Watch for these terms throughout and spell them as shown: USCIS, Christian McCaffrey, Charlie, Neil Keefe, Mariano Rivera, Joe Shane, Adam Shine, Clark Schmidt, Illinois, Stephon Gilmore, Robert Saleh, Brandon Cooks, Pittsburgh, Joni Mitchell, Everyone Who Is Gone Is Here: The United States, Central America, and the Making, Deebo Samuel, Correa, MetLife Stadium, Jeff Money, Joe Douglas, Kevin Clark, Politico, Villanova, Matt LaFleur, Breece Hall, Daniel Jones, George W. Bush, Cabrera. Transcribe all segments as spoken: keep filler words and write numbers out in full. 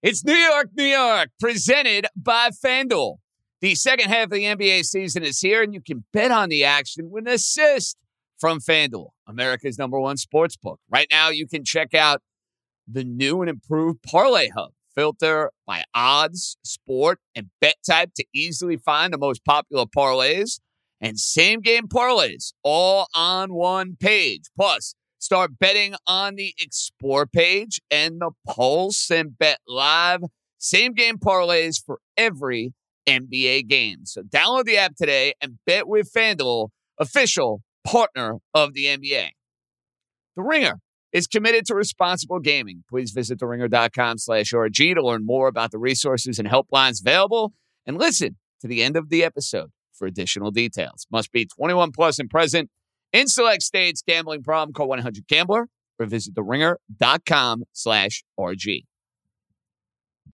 It's New York, New York, presented by FanDuel. The second half of the N B A season is here, and you can bet on the action with an assist from FanDuel, America's number one sportsbook. Right now, you can check out the new and improved Parlay Hub. Filter by odds, sport, and bet type to easily find the most popular parlays and same-game parlays all on one page. Plus, start betting on the Explore page and the Pulse and Bet Live. Same-game parlays for every N B A game. So download the app today and bet with FanDuel, official partner of the N B A. The Ringer is committed to responsible gaming. Please visit the ringer dot com slash R G to learn more about the resources and helplines available, and listen to the end of the episode for additional details. Must be twenty-one plus and present in select states. Gambling problem, call one eight hundred gambler or visit the ringer dot com slash R G.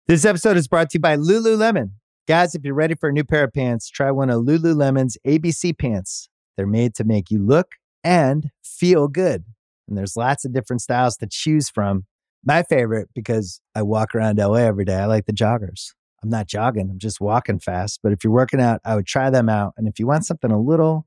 This episode is brought to you by Lululemon. Guys, if you're ready for a new pair of pants, try one of Lululemon's A B C pants. They're made to make you look and feel good. And there's lots of different styles to choose from. My favorite, because I walk around L A every day, I like the joggers. I'm not jogging, I'm just walking fast. But if you're working out, I would try them out. And if you want something a little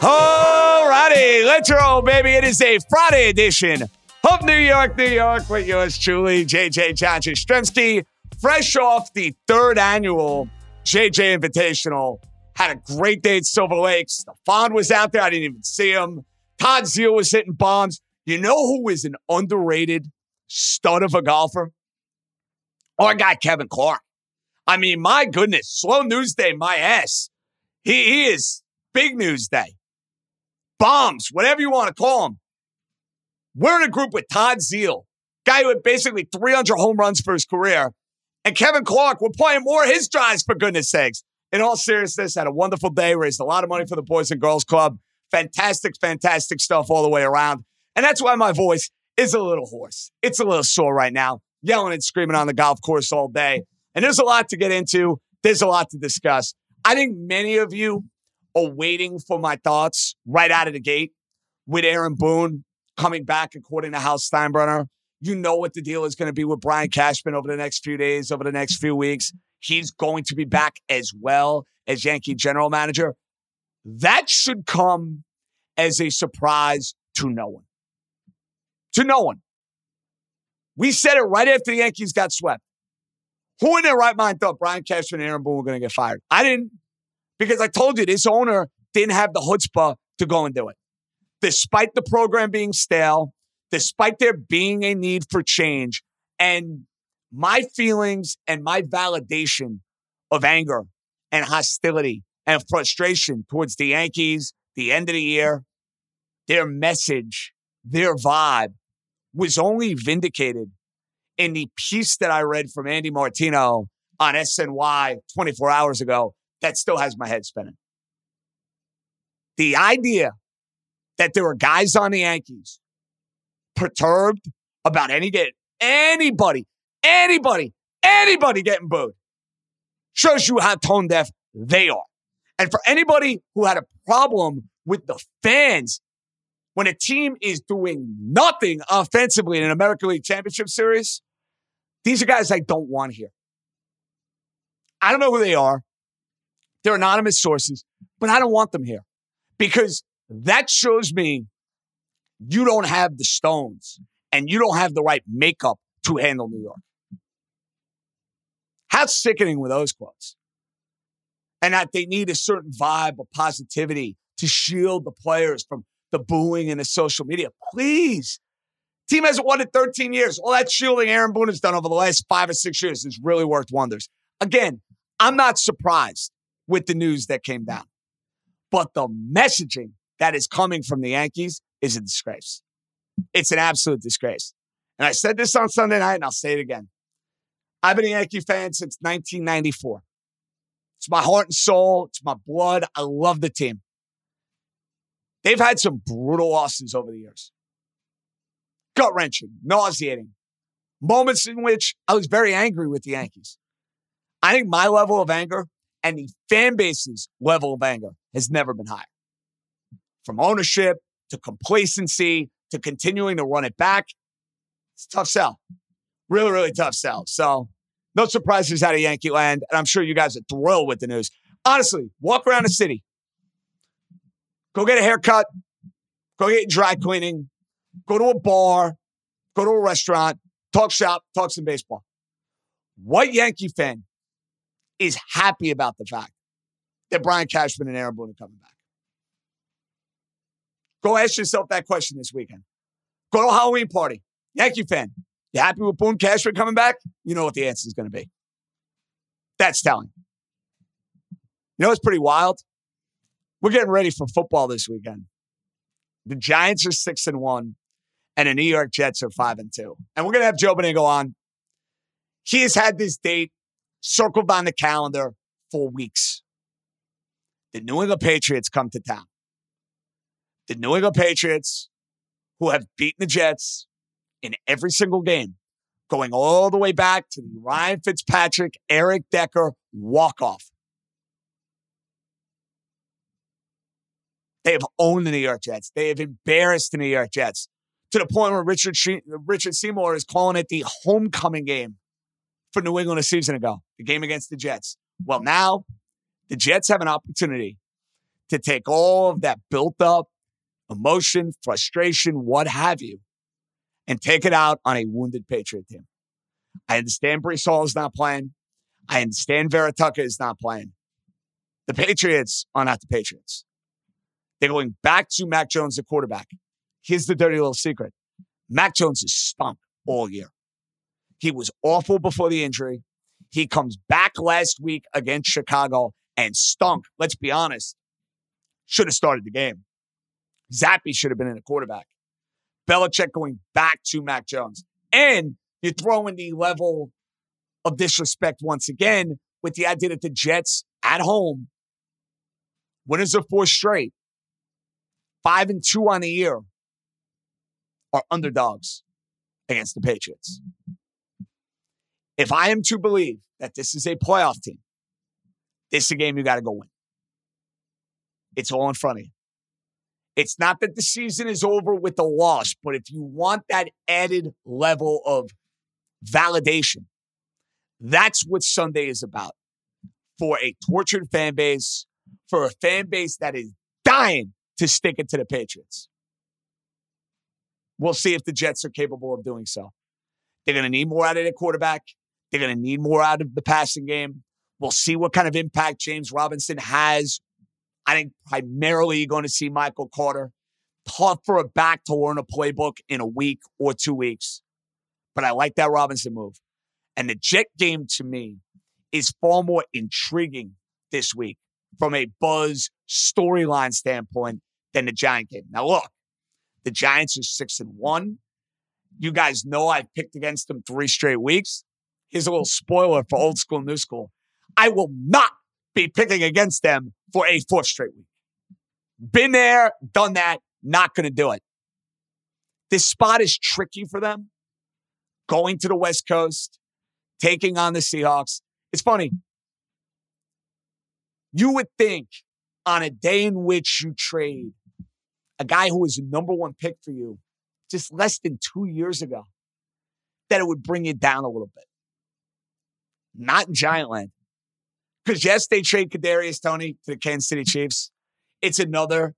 Oh! Let's roll, baby. It is a Friday edition of New York, New York with yours truly, J J J Strzempski, fresh off the third annual J J Invitational. Had a great day at Silver Lake. Stephon was out there. I didn't even see him. Todd Zeal was hitting bombs. You know who is an underrated stud of a golfer? Our guy, Kevin Clark. I mean, my goodness. Slow news day, my ass. He, he is big news day. Bombs, whatever you want to call them. We're in a group with Todd Zeal, guy who had basically three hundred home runs for his career, and Kevin Clark. We're playing more of his drives, for goodness sakes. In all seriousness, had a wonderful day, raised a lot of money for the Boys and Girls Club. Fantastic, fantastic stuff all the way around. And that's why my voice is a little hoarse. It's a little sore right now, yelling and screaming on the golf course all day. And there's a lot to get into. There's a lot to discuss. I think many of you are waiting for my thoughts right out of the gate with Aaron Boone coming back, according to Hal Steinbrenner. You know what the deal is going to be with Brian Cashman over the next few days, over the next few weeks. He's going to be back as well as Yankee general manager. That should come as a surprise to no one. To no one. We said it right after the Yankees got swept. Who in their right mind thought Brian Cashman and Aaron Boone were going to get fired? I didn't. Because I told you, this owner didn't have the chutzpah to go and do it. Despite the program being stale, despite there being a need for change, and my feelings and my validation of anger and hostility and frustration towards the Yankees, the end of the year, their message, their vibe was only vindicated in the piece that I read from Andy Martino on S N Y twenty-four hours ago. That still has my head spinning. The idea that there were guys on the Yankees perturbed about any get anybody, anybody, anybody getting booed shows you how tone deaf they are. And for anybody who had a problem with the fans, when a team is doing nothing offensively in an American League Championship Series, these are guys I don't want here. I don't know who they are. They're anonymous sources, but I don't want them here because that shows me you don't have the stones and you don't have the right makeup to handle New York. How sickening were those quotes? And that they need a certain vibe of positivity to shield the players from the booing and the social media. Please. Team hasn't won in thirteen years. All that shielding Aaron Boone has done over the last five or six years has really worked wonders. Again, I'm not surprised with the news that came down. But the messaging that is coming from the Yankees is a disgrace. It's an absolute disgrace. And I said this on Sunday night, and I'll say it again. I've been a Yankee fan since nineteen ninety-four. It's my heart and soul. It's my blood. I love the team. They've had some brutal losses over the years. Gut-wrenching, nauseating. Moments in which I was very angry with the Yankees. I think my level of anger and the fan base's level of anger has never been higher. From ownership to complacency to continuing to run it back, it's a tough sell. Really, really tough sell. So no surprises out of Yankee land, and I'm sure you guys are thrilled with the news. Honestly, walk around the city. Go get a haircut. Go get dry cleaning. Go to a bar. Go to a restaurant. Talk shop. Talk some baseball. What Yankee fan is happy about the fact that Brian Cashman and Aaron Boone are coming back? Go ask yourself that question this weekend. Go to a Halloween party. Yankee fan, you happy with Boone Cashman coming back? You know what the answer is going to be. That's telling. You know what's pretty wild? We're getting ready for football this weekend. The Giants are six and one, and the New York Jets are five and two. And we're going to have Joe Beningo on. He has had this date circled on the calendar for weeks. The New England Patriots come to town. The New England Patriots, who have beaten the Jets in every single game, going all the way back to the Ryan Fitzpatrick, Eric Decker walk-off. They have owned the New York Jets. They have embarrassed the New York Jets to the point where Richard, Sheen, Richard Seymour is calling it the homecoming game for New England a season ago, the game against the Jets. Well, now the Jets have an opportunity to take all of that built-up emotion, frustration, what have you, and take it out on a wounded Patriot team. I understand Breece Hall is not playing. I understand Vera Tucker is not playing. The Patriots are not the Patriots. They're going back to Mac Jones, the quarterback. Here's the dirty little secret. Mac Jones has stunk all year. He was awful before the injury. He comes back last week against Chicago and stunk. Let's be honest. Should have started the game. Zappy should have been in the quarterback. Belichick going back to Mac Jones. And you throw in the level of disrespect once again with the idea that the Jets at home, winners of four straight, five and two on the year, are underdogs against the Patriots. If I am to believe that this is a playoff team, this is a game you got to go win. It's all in front of you. It's not that the season is over with a loss, but if you want that added level of validation, that's what Sunday is about. For a tortured fan base, for a fan base that is dying to stick it to the Patriots. We'll see if the Jets are capable of doing so. They're going to need more out of their quarterback. They're going to need more out of the passing game. We'll see what kind of impact James Robinson has. I think primarily you're going to see Michael Carter. Tough for a back to learn a playbook in a week or two weeks. But I like that Robinson move. And the Jet game to me is far more intriguing this week from a buzz storyline standpoint than the Giant game. Now look, the Giants are six and one. You guys know I've picked against them three straight weeks. Here's a little spoiler for old school, new school. I will not be picking against them for a fourth straight week. Been there, done that, not going to do it. This spot is tricky for them. Going to the West Coast, taking on the Seahawks. It's funny. You would think on a day in which you trade a guy who was the number one pick for you just less than two years ago, that it would bring you down a little bit. Not in Giant land. Because yes, they trade Kadarius Toney to the Kansas City Chiefs. It's another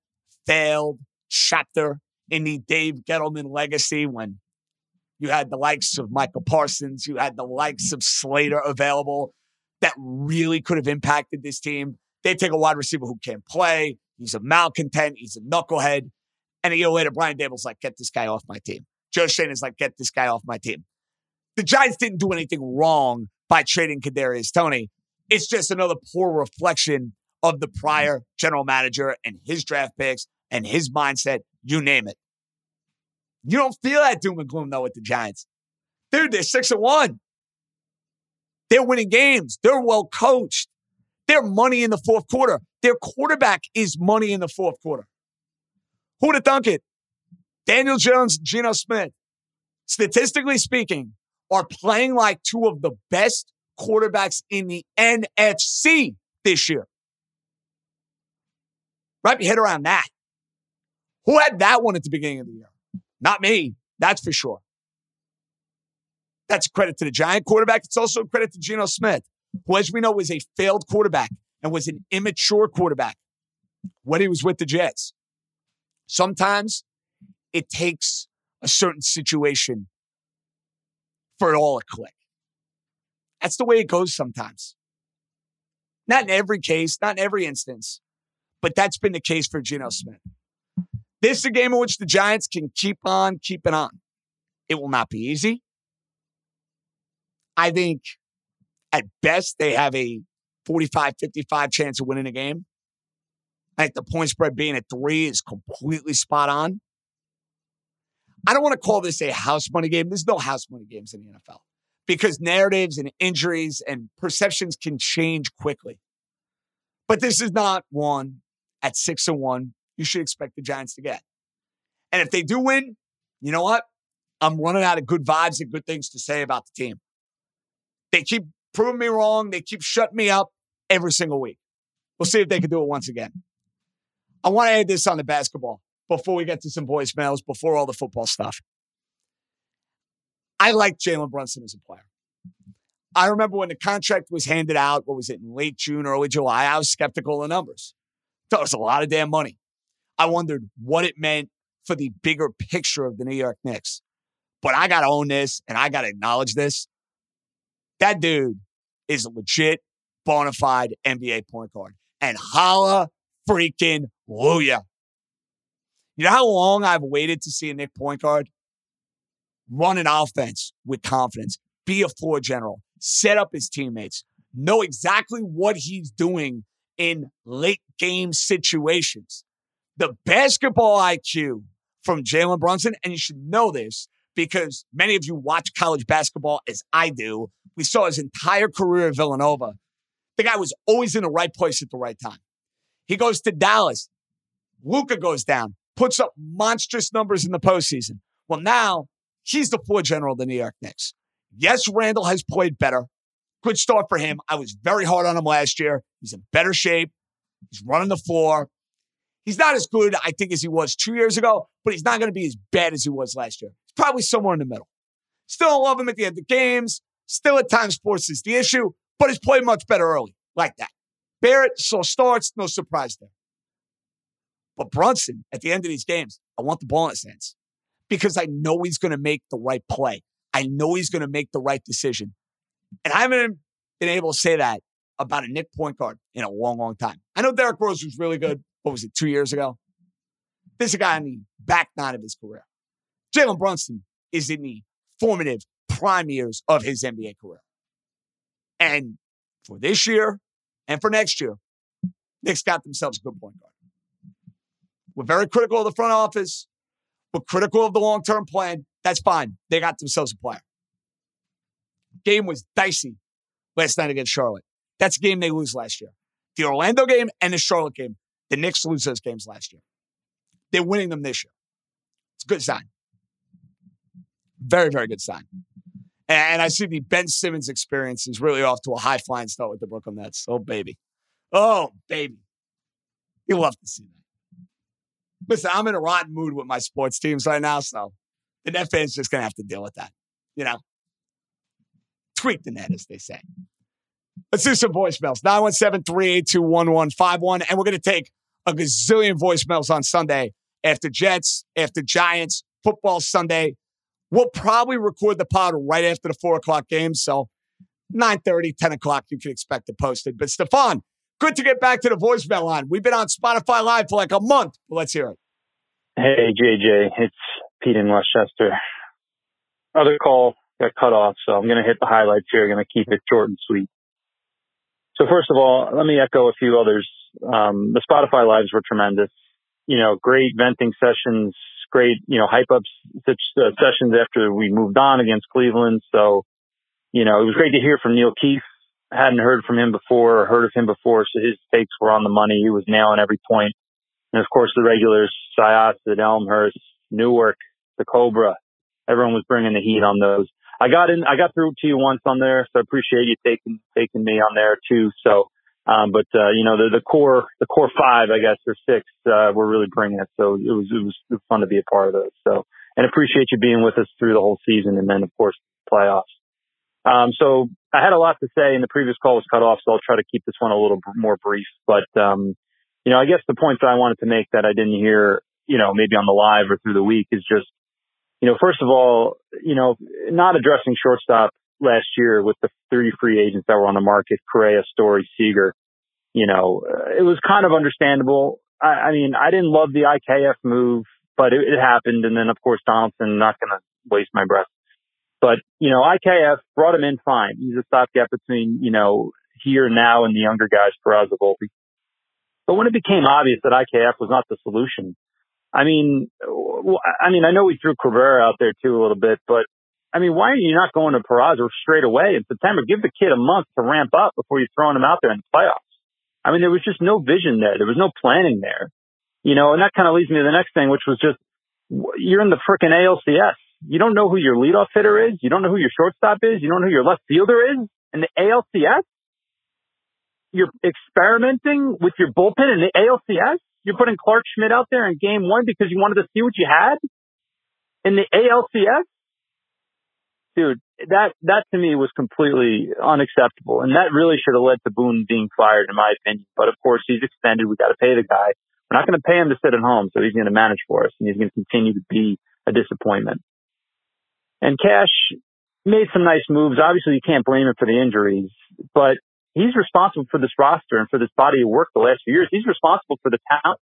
failed chapter in the Dave Gettleman legacy when you had the likes of Michael Parsons, you had the likes of Slater available that really could have impacted this team. They take a wide receiver who can't play. He's a malcontent. He's a knucklehead. And a year later, Brian Dable's like, get this guy off my team. Joe Shane is like, get this guy off my team. The Giants didn't do anything wrong by trading Kadarius Toney. It's just another poor reflection of the prior general manager and his draft picks and his mindset, you name it. You don't feel that doom and gloom, though, with the Giants. Dude, they're six and one. They're winning games. They're well coached. They're money in the fourth quarter. Their quarterback is money in the fourth quarter. Who would have thunk it? Daniel Jones and Geno Smith, statistically speaking, are playing like two of the best quarterbacks in the N F C this year. Wrap your head around that. Who had that one at the beginning of the year? Not me, that's for sure. That's a credit to the Giant quarterback. It's also a credit to Geno Smith, who, as we know, was a failed quarterback and was an immature quarterback when he was with the Jets. Sometimes it takes a certain situation for it all to click. That's the way it goes sometimes. Not in every case, not in every instance, but that's been the case for Geno Smith. This is a game in which the Giants can keep on keeping on. It will not be easy. I think at best they have a forty-five fifty-five chance of winning the game. I think the point spread being at three is completely spot on. I don't want to call this a house money game. There's no house money games in the N F L because narratives and injuries and perceptions can change quickly. But this is not one at six and one you should expect the Giants to get. And if they do win, you know what? I'm running out of good vibes and good things to say about the team. They keep proving me wrong. They keep shutting me up every single week. We'll see if they can do it once again. I want to add this on the basketball before we get to some voicemails, before all the football stuff. I like Jalen Brunson as a player. I remember when the contract was handed out, what was it, in late June, early July, I was skeptical of the numbers. That was a lot of damn money. I wondered what it meant for the bigger picture of the New York Knicks. But I got to own this, and I got to acknowledge this. That dude is a legit, bona fide N B A point guard. And holla freaking hallelujah. You know how long I've waited to see a Knick point guard? Run an offense with confidence. Be a floor general. Set up his teammates. Know exactly what he's doing in late game situations. The basketball I Q from Jalen Brunson, and you should know this because many of you watch college basketball as I do. We saw his entire career at Villanova. The guy was always in the right place at the right time. He goes to Dallas. Luka goes down, puts up monstrous numbers in the postseason. Well, now he's the floor general of the New York Knicks. Yes, Randall has played better. Good start for him. I was very hard on him last year. He's in better shape. He's running the floor. He's not as good, I think, as he was two years ago, but he's not going to be as bad as he was last year. He's probably somewhere in the middle. Still don't love him at the end of games. Still at times forces the issue, but he's played much better early like that. Barrett, slow starts, no surprise there. But Brunson, at the end of these games, I want the ball in his hands because I know he's going to make the right play. I know he's going to make the right decision. And I haven't been able to say that about a Knick point guard in a long, long time. I know Derrick Rose was really good. What was it, two years ago? This is a guy in the back nine of his career. Jalen Brunson is in the formative prime years of his N B A career. And for this year and for next year, Knicks got themselves a good point guard. We're very critical of the front office. We're critical of the long-term plan. That's fine. They got themselves a player. Game was dicey last night against Charlotte. That's a game they lose last year. The Orlando game and the Charlotte game. The Knicks lose those games last year. They're winning them this year. It's a good sign. Very, very good sign. And I see the Ben Simmons experience is really off to a high-flying start with the Brooklyn Nets. Oh, baby. Oh, baby. You love to see that. Listen, I'm in a rotten mood with my sports teams right now, so the Net fans just going to have to deal with that. You know? Tweak the net, as they say. Let's do some voicemails. nine one seven, three eight two, one one five one. And we're going to take a gazillion voicemails on Sunday after Jets, after Giants, football Sunday. We'll probably record the pod right after the four o'clock game. So nine thirty, ten o'clock, you can expect it posted. But Stefan, good to get back to the voicemail line. We've been on Spotify Live for like a month. Well, let's hear it. Hey, J J, it's Pete in Westchester. Other call got cut off, so I'm going to hit the highlights here. I'm going to keep it short and sweet. So first of all, let me echo a few others. Um, the Spotify Lives were tremendous. You know, great venting sessions, great, you know, hype-up such, uh, sessions after we moved on against Cleveland. So, you know, it was great to hear from Neil Keefe. I hadn't heard from him before or heard of him before, so his takes were on the money. He was nailing every point. And, of course, the regulars, Syosset, Elmhurst, Newark, the Cobra. Everyone was bringing the heat on those. I got in, I got through to you once on there, so I appreciate you taking, taking me on there too. So, um, but, uh, you know, the, the core, the core five, I guess, or six, uh, were really bringing it. So it was, it was, it was fun to be a part of those. So, and appreciate you being with us through the whole season and then, of course, playoffs. Um, so I had a lot to say and the previous call was cut off, so I'll try to keep this one a little b- more brief. But, um, you know, I guess the point that I wanted to make that I didn't hear, you know, maybe on the live or through the week is just, you know, first of all, you know, not addressing shortstop last year with the three free agents that were on the market, Correa, Story, Seager, you know, uh, it was kind of understandable. I, I mean, I didn't love the I K F move, but it, it happened. And then, of course, Donaldson, not going to waste my breath. But, you know, I K F brought him in fine. He's a stopgap between, you know, here now and the younger guys, Peraza, Volpe. But when it became obvious that I K F was not the solution, I mean, I mean, I know we threw Cabrera out there too a little bit, but I mean, why are you not going to Peraza straight away in September? Give the kid a month to ramp up before you're throwing him out there in the playoffs. I mean, there was just no vision there. There was no planning there, you know, and that kind of leads me to the next thing, which was just you're in the frickin' A L C S. You don't know who your leadoff hitter is. You don't know who your shortstop is. You don't know who your left fielder is in the A L C S. You're experimenting with your bullpen in the A L C S. You're putting Clark Schmidt out there in game one because you wanted to see what you had in the A L C S? Dude, that, that to me was completely unacceptable. And that really should have led to Boone being fired, in my opinion. But of course, he's extended. We got to pay the guy. We're not going to pay him to sit at home. So he's going to manage for us and he's going to continue to be a disappointment. And Cash made some nice moves. Obviously, you can't blame him for the injuries, but he's responsible for this roster and for this body of work the last few years. He's responsible for the talent.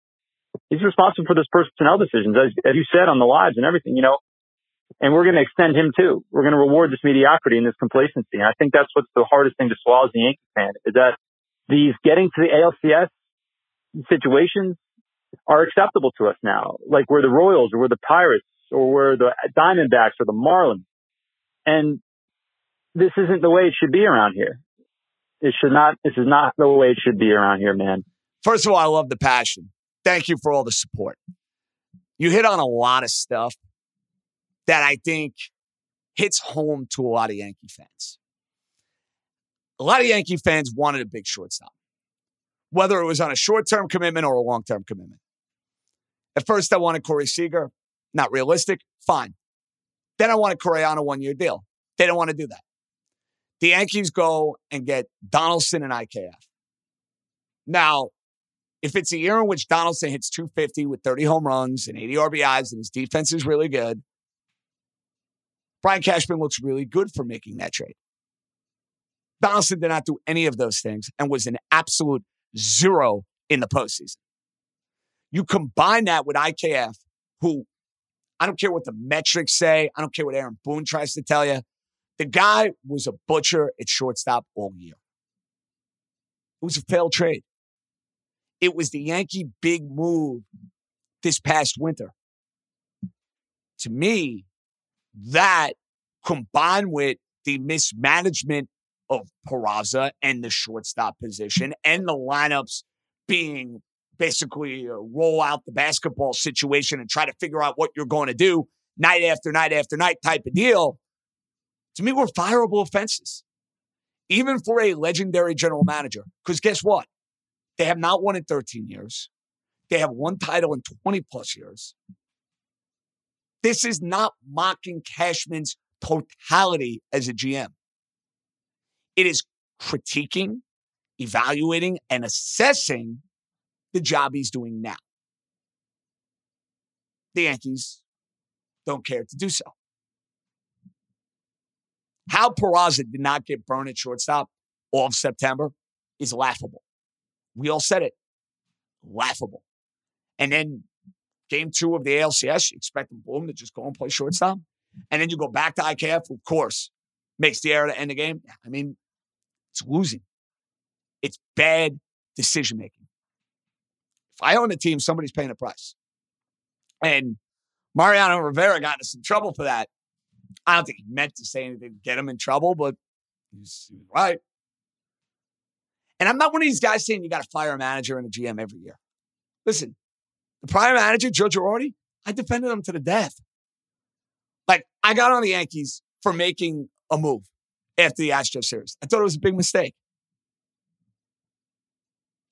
He's responsible for those personnel decisions, as, as you said, on the lives and everything, you know. And we're going to extend him, too. We're going to reward this mediocrity and this complacency. And I think that's what's the hardest thing to swallow as a Yankee fan, is that these getting to the A L C S situations are acceptable to us now. Like we're the Royals or we're the Pirates or we're the Diamondbacks or the Marlins. And this isn't the way it should be around here. It should not, this is not the way it should be around here, man. First of all, I love the passion. Thank you for all the support. You hit on a lot of stuff that I think hits home to a lot of Yankee fans. A lot of Yankee fans wanted a big shortstop, whether it was on a short-term commitment or a long-term commitment. At first, I wanted Corey Seager. Not realistic. Fine. Then I wanted Correa on a one-year deal. They didn't want to do that. The Yankees go and get Donaldson and I K F. Now, if it's a year in which Donaldson hits two fifty with thirty home runs and eighty R B Is and his defense is really good, Brian Cashman looks really good for making that trade. Donaldson did not do any of those things and was an absolute zero in the postseason. You combine that with I K F, who, I don't care what the metrics say, I don't care what Aaron Boone tries to tell you, the guy was a butcher at shortstop all year. It was a failed trade. It was the Yankee big move this past winter. To me, that combined with the mismanagement of Peraza and the shortstop position and the lineups being basically a roll out the basketball situation and try to figure out what you're going to do night after night after night type of deal, to me, were fireable offenses, even for a legendary general manager. Because guess what? They have not won in thirteen years. They have won title in twenty-plus years. This is not mocking Cashman's totality as a G M. It is critiquing, evaluating, and assessing the job he's doing now. The Yankees don't care to do so. How Peraza did not get burned at shortstop all of September is laughable. We all said it. Laughable. And then game two of the A L C S, you expect Bloom to just go and play shortstop. And then you go back to I K F, who, of course, makes the error to end the game. I mean, it's losing. It's bad decision-making. If I own a team, somebody's paying a price. And Mariano Rivera got into some trouble for that. I don't think he meant to say anything to get him in trouble, but he's right. And I'm not one of these guys saying you got to fire a manager and a G M every year. Listen, the prior manager, Joe Girardi, I defended him to the death. Like, I got on the Yankees for making a move after the Astros series. I thought it was a big mistake.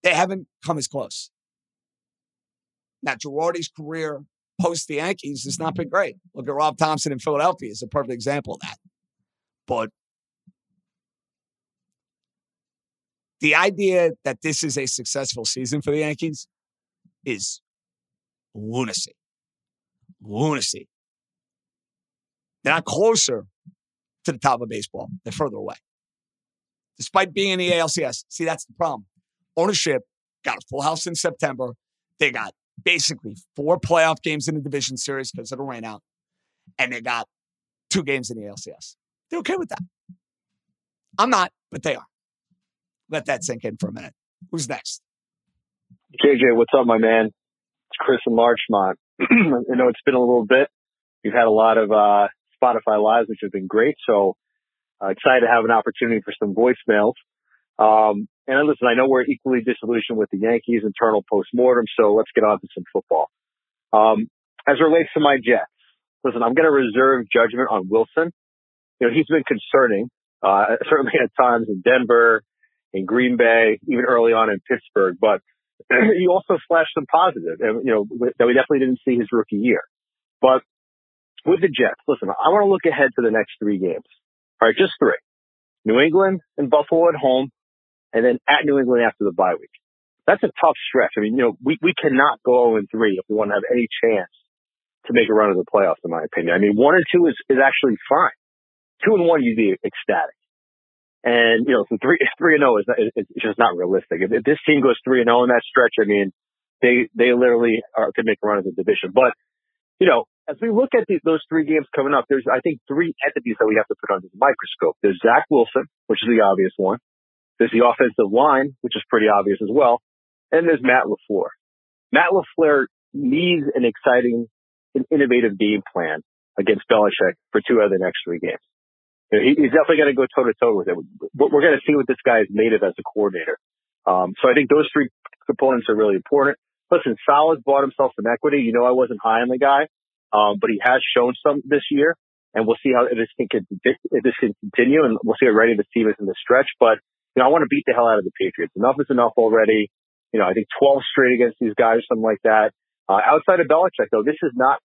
They haven't come as close. Now, Girardi's career post the Yankees has not been great. Look at Rob Thompson in Philadelphia is a perfect example of that. But the idea that this is a successful season for the Yankees is lunacy. Lunacy. They're not closer to the top of baseball. They're further away. Despite being in the A L C S. See, that's the problem. Ownership got a full house in September. They got basically four playoff games in the division series because of the rain out. And they got two games in the A L C S. They're okay with that. I'm not, but they are. Let that sink in for a minute. Who's next? J J, what's up, my man? It's Chris in Larchmont. I know it's been a little bit. We've had a lot of uh, Spotify Lives, which have been great. So uh, excited to have an opportunity for some voicemails. Um, and listen, I know we're equally disillusioned with the Yankees' internal postmortem, so let's get on to some football. Um, as it relates to my Jets, listen, I'm going to reserve judgment on Wilson. You know, he's been concerning, uh, certainly at times in Denver, in Green Bay, even early on in Pittsburgh. But he also flashed some positive, you know, that we definitely didn't see his rookie year. But with the Jets, listen, I want to look ahead to the next three games. All right, just three. New England and Buffalo at home. And then at New England after the bye week. That's a tough stretch. I mean, you know, we, we cannot go zero and three if we want to have any chance to make a run of the playoffs, in my opinion. I mean, one and two is, is actually fine. two and one, you'd be ecstatic. And, you know, so three, three and oh is not, it's just not realistic. If, if this team goes three and oh in that stretch, I mean, they, they literally are, could make a run of the division. But, you know, as we look at the, those three games coming up, there's, I think, three entities that we have to put under the microscope. There's Zach Wilson, which is the obvious one. There's the offensive line, which is pretty obvious as well. And there's Matt LaFleur. Matt LaFleur needs an exciting and innovative game plan against Belichick for two out of the next three games. You know, he, he's definitely going to go toe-to-toe with it. We're going to see what this guy is made of as a coordinator. Um, so I think those three components are really important. Listen, Salas bought himself some equity. You know, I wasn't high on the guy, um, but he has shown some this year. And we'll see how this can, if this can continue, and we'll see how ready this team is in the stretch. But you know, I want to beat the hell out of the Patriots. Enough is enough already. You know, I think twelve straight against these guys, something like that. Uh, outside of Belichick, though, this is not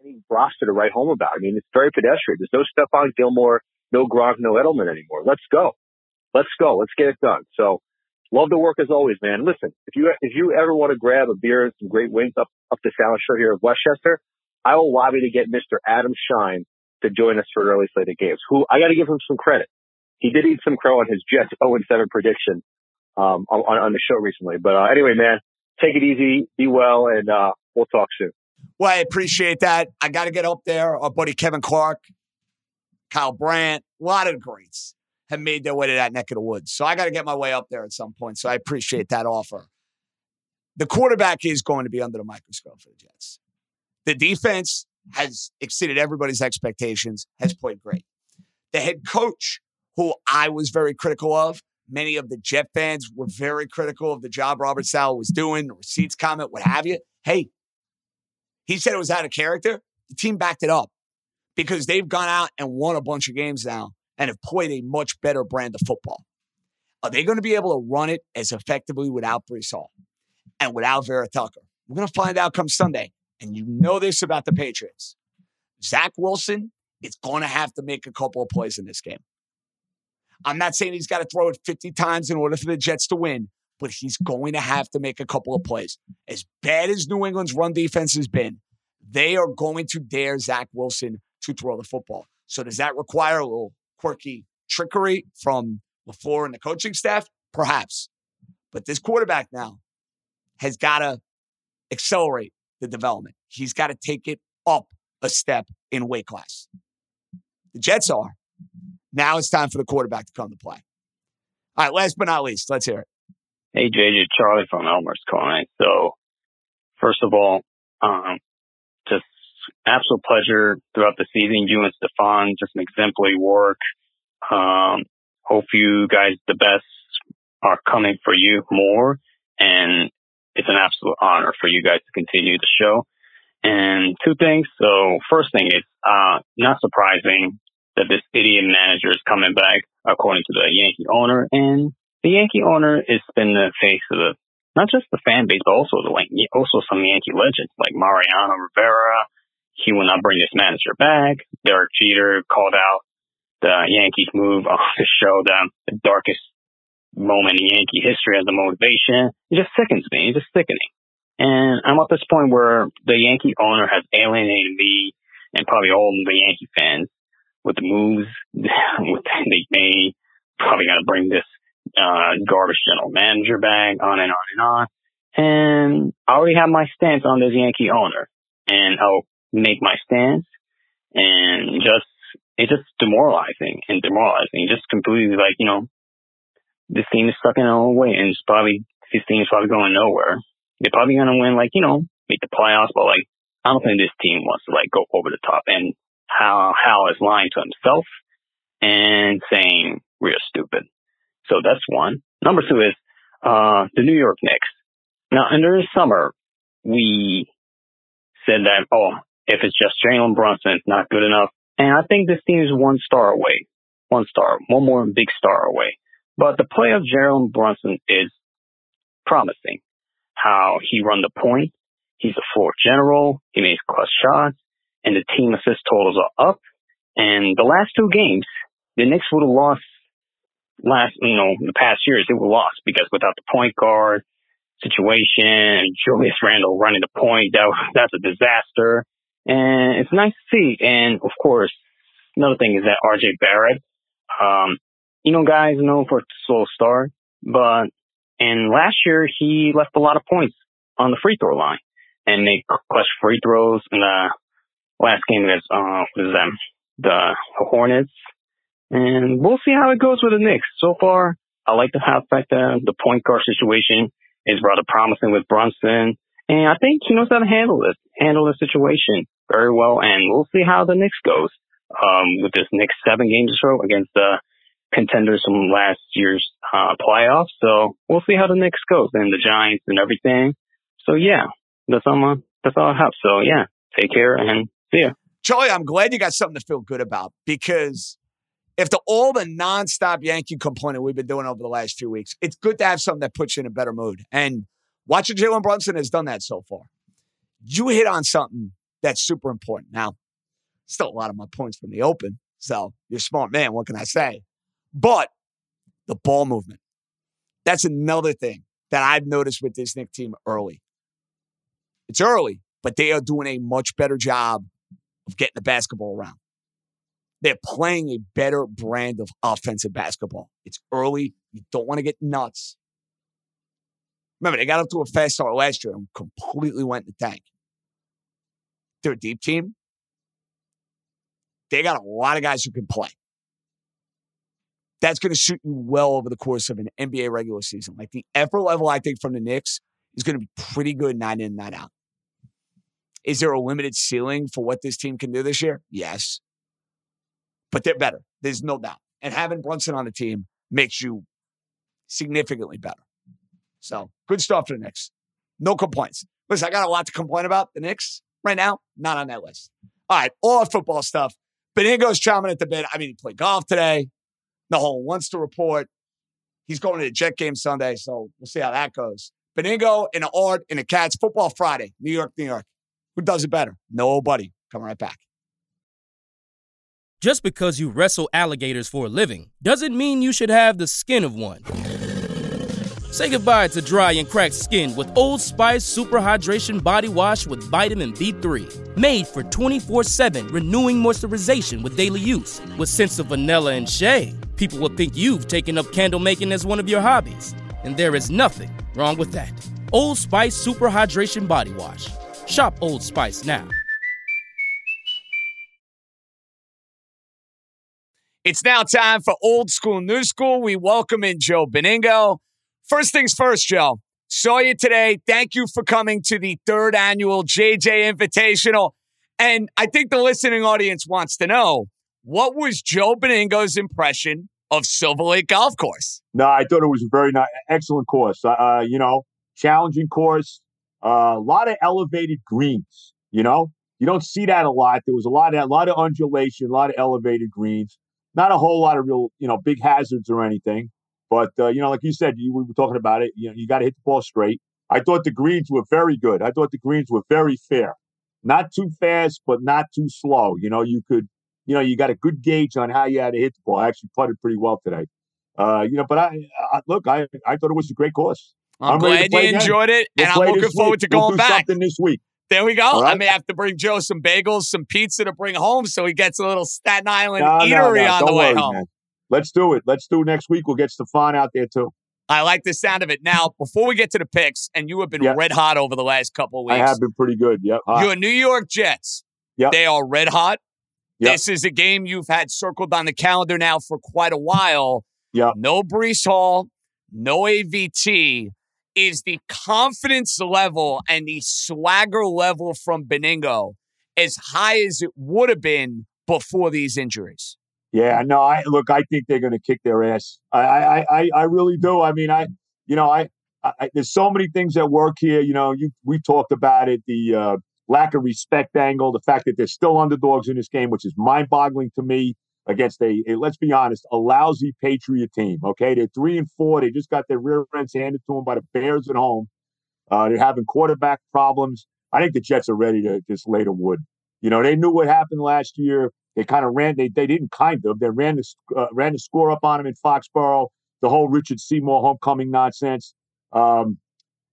any roster to write home about. I mean, it's very pedestrian. There's no Stephon Gilmore, no Gronk, no Edelman anymore. Let's go. Let's go. Let's get it done. So, love the work as always, man. Listen, if you if you ever want to grab a beer and some great wings up, up the South Shore here of Westchester, I will lobby to get Mister Adam Shine to join us for an early slate of games, who I got to give him some credit. He did eat some crow on his Jets oh and seven prediction um, on, on the show recently. But uh, anyway, man, take it easy, be well, and uh, we'll talk soon. Well, I appreciate that. I got to get up there. Our buddy Kevin Clark, Kyle Brandt, a lot of greats have made their way to that neck of the woods. So I got to get my way up there at some point. So I appreciate that offer. The quarterback is going to be under the microscope for the Jets. The defense has exceeded everybody's expectations, has played great. The head coach, who I was very critical of. Many of the Jet fans were very critical of the job Robert Saleh was doing, the receipts comment, what have you. Hey, he said it was out of character. The team backed it up because they've gone out and won a bunch of games now and have played a much better brand of football. Are they going to be able to run it as effectively without Breece Hall and without Vera Tucker? We're going to find out come Sunday. And you know this about the Patriots. Zach Wilson is going to have to make a couple of plays in this game. I'm not saying he's got to throw it fifty times in order for the Jets to win, but he's going to have to make a couple of plays. As bad as New England's run defense has been, They are going to dare Zach Wilson to throw the football. So does that require a little quirky trickery from LaFleur and the coaching staff? Perhaps. But this quarterback now has got to accelerate the development. He's got to take it up a step in weight class. The Jets are. Now it's time for the quarterback to come to play. All right, last but not least, let's hear it. Hey, J J, Charlie from Elmer's calling. So, first of all, um, just absolute pleasure throughout the season. You and Stefan, just an exemplary work. Um, hope you guys, the best are coming for you more. And it's an absolute honor for you guys to continue the show. And two things. So, first thing is, uh, not surprising that this idiot manager is coming back, according to the Yankee owner. And the Yankee owner has been the face of the, not just the fan base, but also the also some Yankee legends like Mariano Rivera. He will not bring this manager back. Derek Jeter called out the Yankees' move on the show, the, the darkest moment in Yankee history as a motivation. It just sickens me. It's just sickening. And I'm at this point where the Yankee owner has alienated me and probably all the Yankee fans with the moves with they made. Probably got to bring this uh garbage general manager back, on and on and on. And I already have my stance on this Yankee owner, and I'll make my stance. And just it's just demoralizing and demoralizing. Just completely like, you know, this team is stuck in their own way, and it's probably this team is probably going nowhere. They're probably gonna win, like, you know, make the playoffs, but like I don't think this team wants to like go over the top. And Hal Hal is lying to himself and saying we're stupid. So that's one. Number two is uh, the New York Knicks. Now, under the summer, we said that, oh, if it's just Jalen Brunson, it's not good enough. And I think this team is one star away. One star. One more big star away. But the play of Jalen Brunson is promising. How he run the point. He's a floor general. He makes clutch shots. And the team assist totals are up. And the last two games, the Knicks would have lost. Last, you know, the past years, they were lost because without the point guard situation, Julius Randle running the point, that that's a disaster. And it's nice to see. And of course, another thing is that R J Barrett, um, you know, guys known for a slow start, but and last year he left a lot of points on the free throw line and made clutch free throws in the last game against uh, what is that, the, the Hornets. And we'll see how it goes with the Knicks. So far, I like the fact that the point guard situation is rather promising with Brunson. And I think he knows how to handle this, handle the situation very well. And we'll see how the Knicks goes um, with this next seven games or so against the contenders from last year's uh, playoffs. So we'll see how the Knicks goes and the Giants and everything. So, yeah, that's all, my, that's all I have. So, yeah, take care and see ya. Charlie, I'm glad you got something to feel good about because after all the nonstop Yankee complaining we've been doing over the last few weeks, it's good to have something that puts you in a better mood. And watching Jalen Brunson has done that so far. You hit on something that's super important. Now, still a lot of my points from the open, so you're a smart man. What can I say? But the ball movement, that's another thing that I've noticed with this Knicks team early. It's early, but they are doing a much better job of getting the basketball around. They're playing a better brand of offensive basketball. It's early. You don't want to get nuts. Remember, they got up to a fast start last year and completely went in the tank. They're a deep team. They got a lot of guys who can play. That's going to suit you well over the course of an N B A regular season. Like the effort level, I think, from the Knicks is going to be pretty good night in, night out. Is there a limited ceiling for what this team can do this year? Yes. But they're better. There's no doubt. And having Brunson on the team makes you significantly better. So, good stuff for the Knicks. No complaints. Listen, I got a lot to complain about the Knicks right now. Not on that list. All right, all our football stuff. Beningo's chomping at the bit. I mean, he played golf today. Nahal wants to report. He's going to the Jet game Sunday, so we'll see how that goes. Beningo in the Art in the Cats. Football Friday. New York, New York. Who does it better? Nobody. Coming right back. Just because you wrestle alligators for a living doesn't mean you should have the skin of one. Say goodbye to dry and cracked skin with Old Spice Super Hydration Body Wash with Vitamin B three. Made for twenty-four seven renewing moisturization with daily use. With scents of vanilla and shea, people will think you've taken up candle making as one of your hobbies. And there is nothing wrong with that. Old Spice Super Hydration Body Wash. Shop Old Spice now. It's now time for Old School, New School. We welcome in Joe Beningo. First things first, Joe. Saw you today. Thank you for coming to the third annual J J Invitational. And I think the listening audience wants to know, what was Joe Beningo's impression of Silver Lake Golf Course? No, I thought it was a very nice, excellent course. Uh, you know, challenging course. Uh, a lot of elevated greens, you know. You don't see that a lot. There was a lot of, a lot of undulation, a lot of elevated greens. Not a whole lot of real, you know, big hazards or anything. But, uh, you know, like you said, you, we were talking about it. You know, you got to hit the ball straight. I thought the greens were very good. I thought the greens were very fair. Not too fast, but not too slow. You know, you could, you know, you got a good gauge on how you had to hit the ball. I actually putted pretty well today. Uh, you know, but I, I look, I, I thought it was a great course. I'm, I'm glad you enjoyed it, and I'm looking forward to going back. We'll do something this week. There we go. Right. I may have to bring Joe some bagels, some pizza to bring home so he gets a little Staten Island no, eatery no, no. on Don't the way worry, home. Man. Let's do it. Let's do it next week. We'll get Stefan out there, too. I like the sound of it. Now, before we get to the picks, and you have been yep. red hot over the last couple of weeks. I have been pretty good. Yep. Hot. Your New York Jets, yep. they are red hot. Yep. This is a game you've had circled on the calendar now for quite a while. Yep. No Breece Hall, no A V T. Is the confidence level and the swagger level from Beningo as high as it would have been before these injuries? Yeah, no, I look, I think they're going to kick their ass. I, I, I, I really do. I mean, I, you know, I, I, there's so many things at work here. You know, you, we talked about it, the uh, lack of respect angle, the fact that they're still underdogs in this game, which is mind-boggling to me against a, a let's be honest, a lousy Patriot team. Okay, they're three and four. They just got their rear ends handed to them by the Bears at home. Uh, they're having quarterback problems. I think the Jets are ready to just lay the wood. You know, they knew what happened last year. They kind of ran. They they didn't kind of. They ran the uh, ran the score up on him in Foxborough. The whole Richard Seymour homecoming nonsense. Um,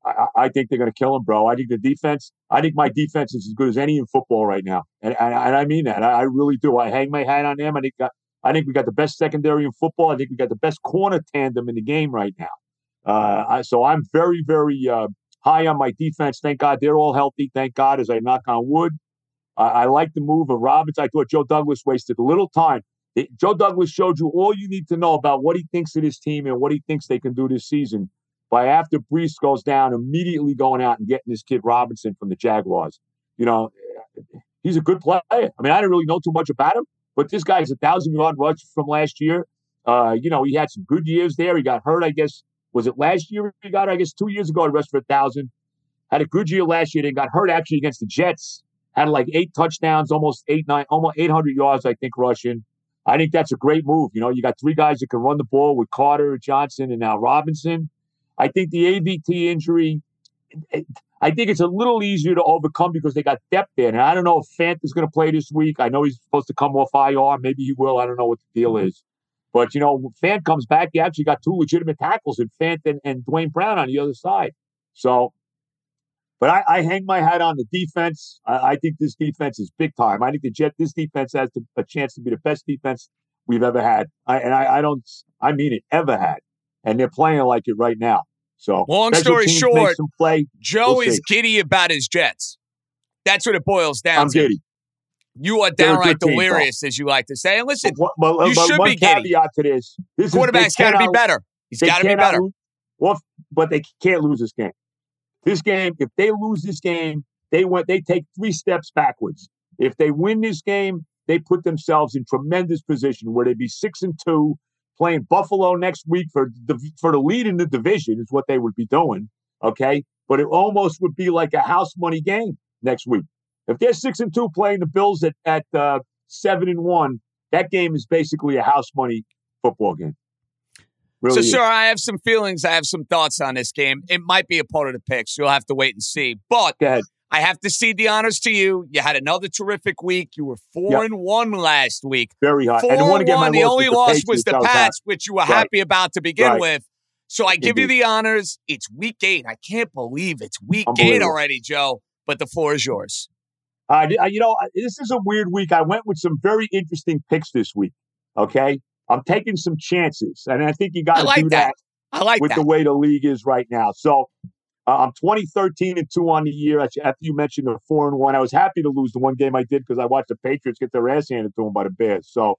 I, I think they're going to kill him, bro. I think the defense. I think my defense is as good as any in football right now, and and, and I mean that. I, I really do. I hang my hat on them. I think I, I think we got the best secondary in football. I think we got the best corner tandem in the game right now. Uh, I, so I'm very very uh, high on my defense. Thank God they're all healthy. Thank God, as I knock on wood. I like the move of Roberts. I thought Joe Douglas wasted a little time. It, Joe Douglas showed you all you need to know about what he thinks of this team and what he thinks they can do this season by after Breece goes down, immediately going out and getting this kid Robinson from the Jaguars. You know, he's a good player. I mean, I didn't really know too much about him, but this guy's a thousand-yard rusher from last year. Uh, you know, he had some good years there. He got hurt, I guess. Was it last year he got? I guess two years ago he rushed for a thousand. Had a good year last year. Then got hurt actually against the Jets. Had like eight touchdowns, almost eight, nine, almost eight hundred yards, I think, rushing. I think that's a great move. You know, you got three guys that can run the ball with Carter, Johnson, and now Robinson. I think the A V T injury, I think it's a little easier to overcome because they got depth there. And I don't know if Fant is going to play this week. I know he's supposed to come off I R. Maybe he will. I don't know what the deal is. But, you know, Fant comes back. You actually got two legitimate tackles in Fant and, and Dwayne Brown on the other side. So... But I, I hang my hat on the defense. I, I think this defense is big time. I think the Jet, this defense has to, a chance to be the best defense we've ever had. I, and I, I don't, I mean it, ever had. And they're playing like it right now. So long story short, play, Joe we'll is see. giddy about his Jets. That's what it boils down I'm to. I'm giddy. You are downright delirious, team, as you like to say. And listen, but, but, but, you but should one be giddy. Caveat to this, this quarterback's got to be better. He's got to be better. Lose, well, but they can't lose this game. This game, if they lose this game, they went, they take three steps backwards. If they win this game, they put themselves in tremendous position where they'd be six and two, playing Buffalo next week for the for the lead in the division is what they would be doing. Okay, but it almost would be like a house money game next week. If they're six and two playing the Bills at at uh, seven and one, that game is basically a house money football game. Really so, is. sir, I have some feelings. I have some thoughts on this game. It might be a part of the picks. You'll have to wait and see. But I have to cede the honors to you. You had another terrific week. You were four yep. and one last week. Very hot. Four and one. The only loss was the Pats, which you were right. happy about to begin right. with. So I give Indeed. you the honors. It's week eight. I can't believe it's week eight already, Joe. But the floor is yours. Uh, you know, this is a weird week. I went with some very interesting picks this week, okay? I'm taking some chances, and I think you got to like do that, that I like with that. the way the league is right now. So uh, I'm twenty, thirteen, and two on the year. After you mentioned the four and one, I was happy to lose the one game I did because I watched the Patriots get their ass handed to them by the Bears. So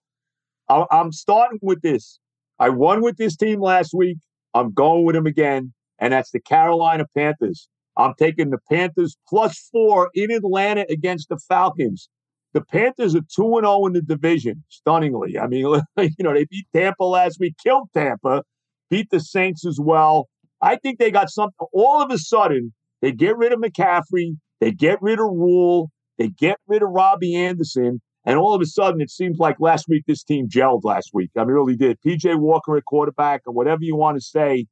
I- I'm starting with this. I won with this team last week. I'm going with him again, and that's the Carolina Panthers. I'm taking the Panthers plus four in Atlanta against the Falcons. The Panthers are two and oh in the division, stunningly. I mean, you know, they beat Tampa last week, killed Tampa, beat the Saints as well. I think they got something. All of a sudden, they get rid of McCaffrey, they get rid of Rule, they get rid of Robbie Anderson, and all of a sudden, it seems like last week this team gelled last week. I mean, it really did. P J. Walker at quarterback or whatever you want to say.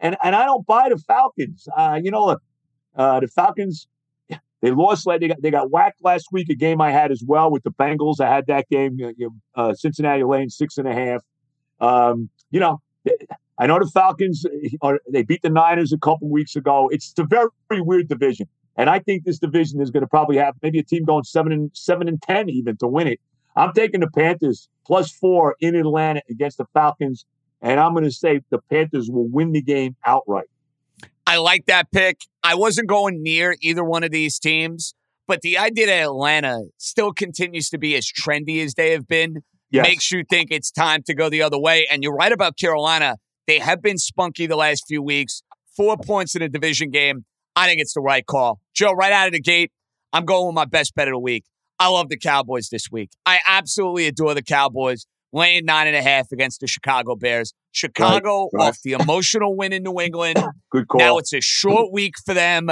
And and I don't buy the Falcons. Uh, you know, uh, the Falcons, they lost. They got, they got whacked last week, a game I had as well with the Bengals. I had that game, uh, Cincinnati laying six and a half. Um, you know, I know the Falcons, they beat the Niners a couple weeks ago. It's a very, very weird division. And I think this division is going to probably have maybe a team going seven and seven and ten even to win it. I'm taking the Panthers plus four in Atlanta against the Falcons, and I'm going to say the Panthers will win the game outright. I like that pick. I wasn't going near either one of these teams, but the idea that Atlanta still continues to be as trendy as they have been yes. makes you think it's time to go the other way. And you're right about Carolina. They have been spunky the last few weeks. Four points in a division game. I think it's the right call. Joe, right out of the gate, I'm going with my best bet of the week. I love the Cowboys this week. I absolutely adore the Cowboys laying nine and a half against the Chicago Bears. Chicago right, right. off the emotional win in New England. Good call. Now it's a short week for them.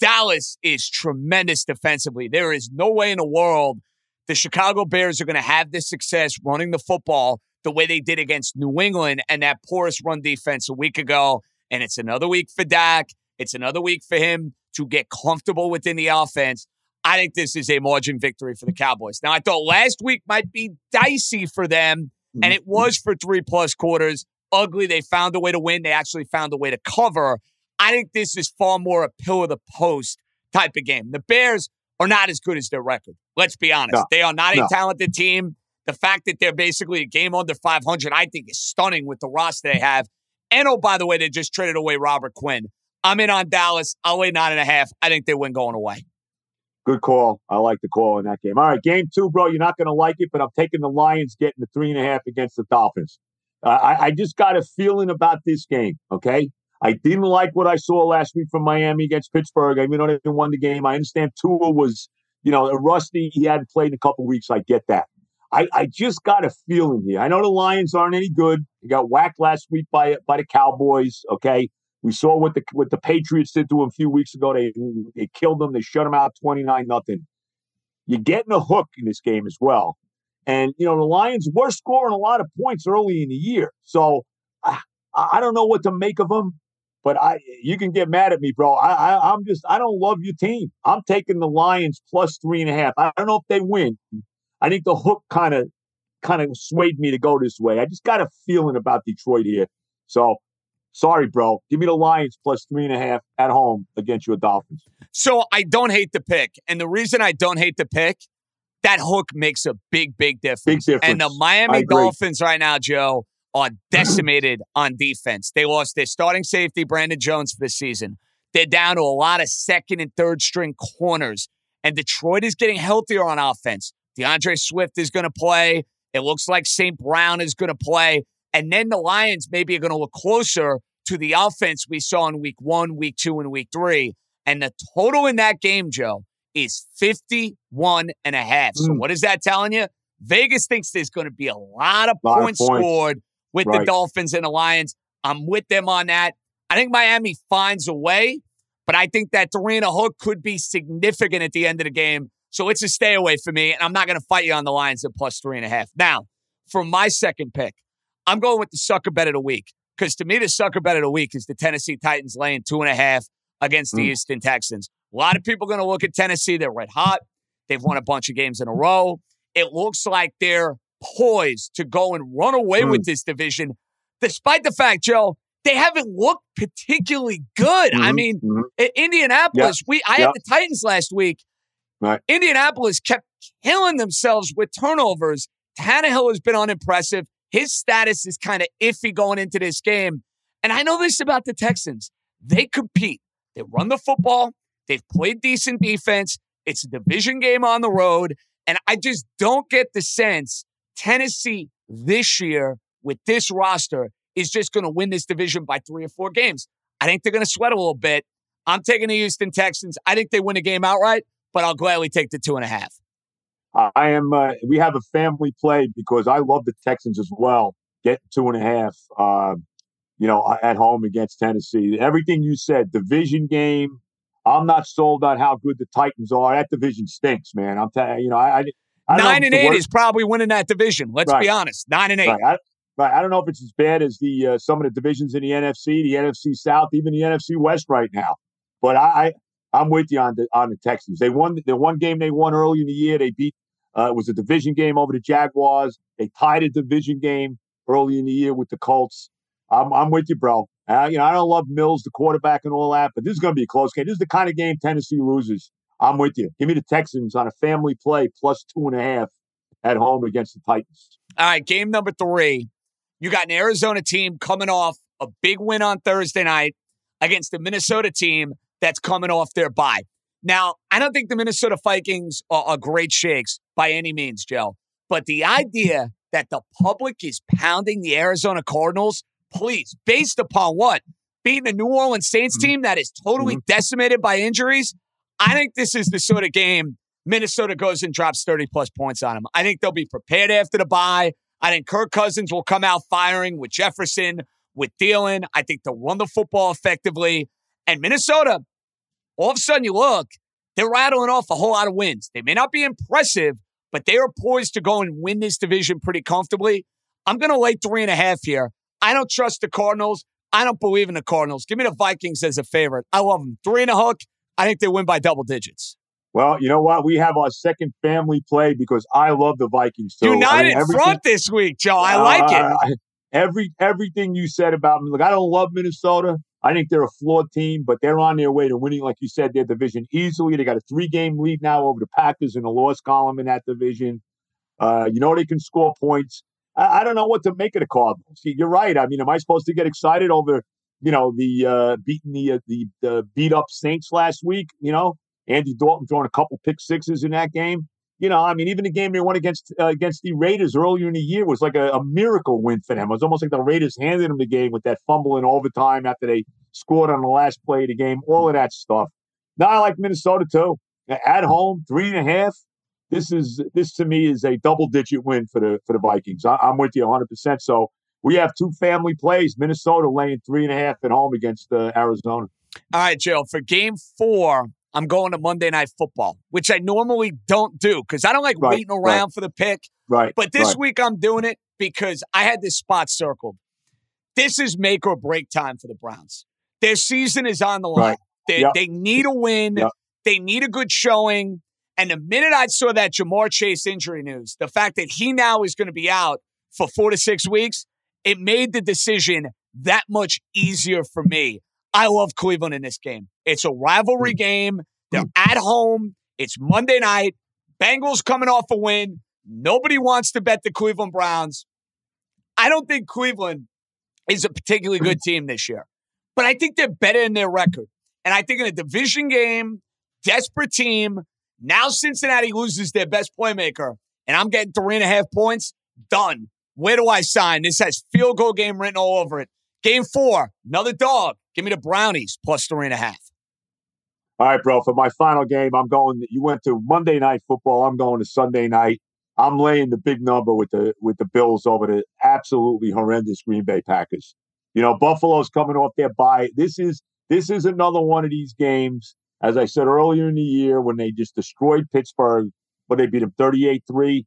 Dallas is tremendous defensively. There is no way in the world the Chicago Bears are going to have this success running the football the way they did against New England and that porous run defense a week ago. And it's another week for Dak. It's another week for him to get comfortable within the offense. I think this is a margin victory for the Cowboys. Now, I thought last week might be dicey for them, and it was for three-plus quarters. Ugly. They found a way to win. They actually found a way to cover. I think this is far more a pillar-to-post type of game. The Bears are not as good as their record. Let's be honest. No, they are not no. a talented team. The fact that they're basically a game under five hundred, I think, is stunning with the roster they have. And, oh, by the way, they just traded away Robert Quinn. I'm in on Dallas. I'll lay nine and a half. I think they win going away. Good call. I like the call in that game. All right, game two, bro. You're not going to like it, but I'm taking the Lions getting the three and a half against the Dolphins. Uh, I, I just got a feeling about this game, okay? I didn't like what I saw last week from Miami against Pittsburgh. I mean, they won the game. I understand Tua was, you know, rusty. He hadn't played in a couple weeks. I get that. I, I just got a feeling here. I know the Lions aren't any good. They got whacked last week by by the Cowboys, okay? We saw what the what the Patriots did to him a few weeks ago. They they killed them. They shut them out twenty-nine nothing. You're getting a hook in this game as well. And, you know, the Lions were scoring a lot of points early in the year. So I, I don't know what to make of them, but I you can get mad at me, bro. I, I, I'm just – I don't love your team. I'm taking the Lions plus three and a half. I don't know if they win. I think the hook kind of kind of swayed me to go this way. I just got a feeling about Detroit here. So – sorry, bro. Give me the Lions plus three and a half at home against your Dolphins. So I don't hate the pick. And the reason I don't hate the pick, that hook makes a big, big difference. Big difference. And the Miami Dolphins right now, Joe, are decimated on defense. They lost their starting safety, Brandon Jones, for the season. They're down to a lot of second and third string corners. And Detroit is getting healthier on offense. DeAndre Swift is going to play. It looks like Saint Brown is going to play. And then the Lions maybe are going to look closer to the offense we saw in week one, week two, and week three. And the total in that game, Joe, is fifty-one and a half. Mm. So what is that telling you? Vegas thinks there's going to be a lot of, a lot points, of points scored with right. the Dolphins and the Lions. I'm with them on that. I think Miami finds a way, but I think that three and a hook could be significant at the end of the game. So it's a stay away for me, and I'm not going to fight you on the Lions at plus three and a half. Now, for my second pick, I'm going with the sucker bet of the week because to me, the sucker bet of the week is the Tennessee Titans laying two and a half against the mm. Houston Texans. A lot of people are going to look at Tennessee. They're red hot. They've won a bunch of games in a row. It looks like they're poised to go and run away mm. with this division, despite the fact, Joe, they haven't looked particularly good. Mm-hmm, I mean, mm-hmm. Indianapolis, yeah. we I yeah. had the Titans last week. Right. Indianapolis kept killing themselves with turnovers. Tannehill has been unimpressive. His status is kind of iffy going into this game. And I know this about the Texans. They compete. They run the football. They've played decent defense. It's a division game on the road. And I just don't get the sense Tennessee this year with this roster is just going to win this division by three or four games. I think they're going to sweat a little bit. I'm taking the Houston Texans. I think they win the game outright, but I'll gladly take the two and a half. I am. Uh, we have a family play because I love the Texans as well. Get two and a half, uh, you know, at home against Tennessee. Everything you said, division game. I'm not sold on how good the Titans are. That division stinks, man. I'm telling you know, I, I, I don't nine know and eight is probably winning that division. Let's right. be honest, nine and eight. Right. I, right. I don't know if it's as bad as the uh, some of the divisions in the N F C, the N F C South, even the N F C West right now. But I, I I'm with you on the on the Texans. They won the one game they won early in the year. They beat. Uh, it was a division game over the Jaguars. They tied a division game early in the year with the Colts. I'm, I'm with you, bro. Uh, you know, I don't love Mills, the quarterback, and all that, but this is going to be a close game. This is the kind of game Tennessee loses. I'm with you. Give me the Texans on a family play plus two and a half at home against the Titans. All right, game number three. You got an Arizona team coming off a big win on Thursday night against the Minnesota team that's coming off their bye. Now, I don't think the Minnesota Vikings are, are great shakes by any means, Joe. But the idea that the public is pounding the Arizona Cardinals, please, based upon what? Beating the New Orleans Saints team that is totally mm-hmm. decimated by injuries? I think this is the sort of game Minnesota goes and drops thirty-plus points on them. I think they'll be prepared after the bye. I think Kirk Cousins will come out firing with Jefferson, with Thielen. I think they'll run the football effectively. And Minnesota, all of a sudden you look, they're rattling off a whole lot of wins. They may not be impressive, but they are poised to go and win this division pretty comfortably. I'm going to lay three and a half here. I don't trust the Cardinals. I don't believe in the Cardinals. Give me the Vikings as a favorite. I love them. Three and a hook. I think they win by double digits. Well, you know what? We have our second family play because I love the Vikings. So, United I mean, everything, front this week, Joe. I like uh, it. Every everything you said about me. Look, I don't love Minnesota. I think they're a flawed team, but they're on their way to winning, like you said, their division easily. They got a three-game lead now over the Packers in the loss column in that division. Uh, you know they can score points. I, I don't know what to make of the Cardinals. You're right. I mean, am I supposed to get excited over, you know, the uh, beating the uh, the, the beat-up Saints last week? You know, Andy Dalton throwing a couple pick sixes in that game. You know, I mean, even the game they won against uh, against the Raiders earlier in the year was like a, a miracle win for them. It was almost like the Raiders handed them the game with that fumble in overtime after they scored on the last play of the game, all of that stuff. Now I like Minnesota, too. At home, three and a half. This is this to me is a double-digit win for the for the Vikings. I, I'm with you one hundred percent. So we have two family plays, Minnesota laying three and a half at home against uh, Arizona. All right, Joe, for game four, I'm going to Monday Night Football, which I normally don't do because I don't like right, waiting around right, for the pick. Right. But this right. week I'm doing it because I had this spot circled. This is make or break time for the Browns. Their season is on the line. Right. They, yep. they need a win. Yep. They need a good showing. And the minute I saw that Jamar Chase injury news, the fact that he now is going to be out for four to six weeks, it made the decision that much easier for me. I love Cleveland in this game. It's a rivalry game. They're at home. It's Monday night. Bengals coming off a win. Nobody wants to bet the Cleveland Browns. I don't think Cleveland is a particularly good team this year, but I think they're better in their record. And I think in a division game, desperate team, now Cincinnati loses their best playmaker, and I'm getting three and a half points. Done. Where do I sign? This has field goal game written all over it. Game four, another dog. Give me the Brownies plus three and a half. All right, bro. For my final game, I'm going. You went to Monday Night Football. I'm going to Sunday night. I'm laying the big number with the with the Bills over the absolutely horrendous Green Bay Packers. You know, Buffalo's coming off their bye. This is this is another one of these games. As I said earlier in the year, when they just destroyed Pittsburgh, but they beat them thirty-eight three.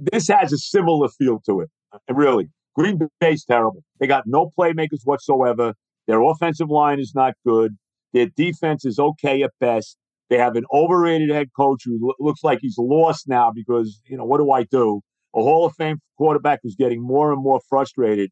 This has a similar feel to it, really. Green Bay's terrible. They got no playmakers whatsoever. Their offensive line is not good. Their defense is okay at best. They have an overrated head coach who lo- looks like he's lost now because, you know, what do I do? A Hall of Fame quarterback who's getting more and more frustrated.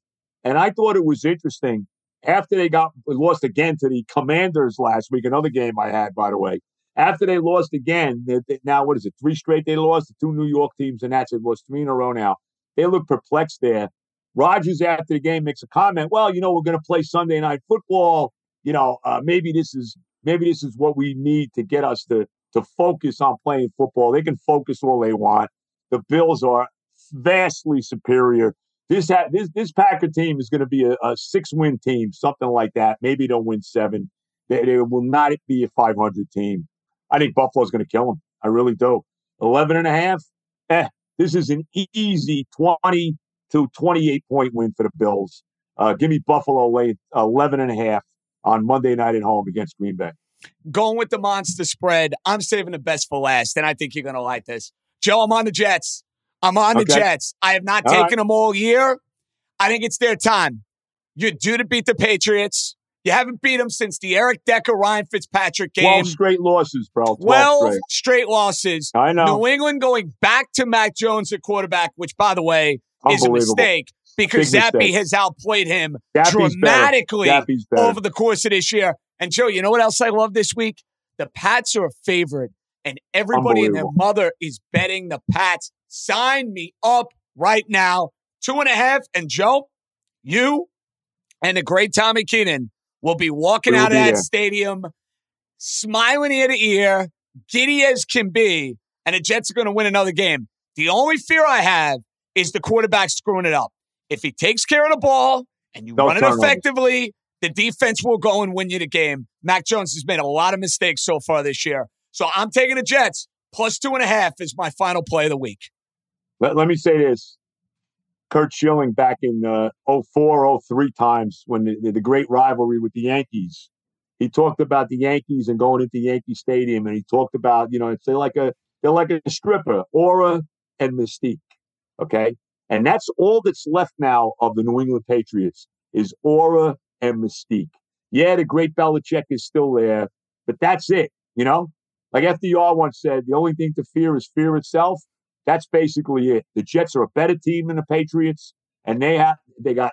And I thought it was interesting after they got lost again to the Commanders last week, another game I had, by the way. After they lost again, they, they, now what is it, three straight they lost to two New York teams, and that's it, lost three in a row now. They look perplexed there. Rodgers, after the game, makes a comment, well, you know, we're going to play Sunday Night Football. You know, uh, maybe this is maybe this is what we need to get us to to focus on playing football. They can focus all they want. The Bills are vastly superior. This ha- this this Packer team is going to be a, a six-win team, something like that. Maybe they'll win seven. They, they will not be a five hundred team. I think Buffalo's going to kill them. I really do. eleven and a half. Eh, this is an easy twenty to twenty-eight point win for the Bills. Uh, give me Buffalo late eleven and a half on Monday night at home against Green Bay. Going with the monster spread. I'm saving the best for last, and I think you're going to like this. Joe, I'm on the Jets. I'm on the okay. Jets. I have not all taken right. them all year. I think it's their time. You're due to beat the Patriots. You haven't beat them since the Eric Decker, Ryan Fitzpatrick game. twelve straight losses, bro. twelve, twelve straight. straight losses. I know. New England going back to Mac Jones at quarterback, which, by the way, is a mistake because Big Zappe mistake. has outplayed him Zappe's dramatically over the course of this year. And, Joe, you know what else I love this week? The Pats are a favorite, and everybody and their mother is betting the Pats. Sign me up right now. Two and a half, and, Joe, you and the great Tommy Keenan will be walking It'll out be of that there. stadium smiling ear to ear, giddy as can be, and the Jets are going to win another game. The only fear I have is the quarterback screwing it up. If he takes care of the ball and you Don't run it effectively, the defense will go and win you the game. Mac Jones has made a lot of mistakes so far this year. So I'm taking the Jets. Plus two and a half is my final play of the week. Let, let me say this. Curt Schilling back in uh, oh four, oh three times when the, the great rivalry with the Yankees, he talked about the Yankees and going into Yankee Stadium, and he talked about, you know, it's like a they're like a stripper, aura and mystique, okay? And that's all that's left now of the New England Patriots is aura and mystique. Yeah, the great Belichick is still there, but that's it, you know? Like F D R once said, the only thing to fear is fear itself. That's basically it. The Jets are a better team than the Patriots, and they have they got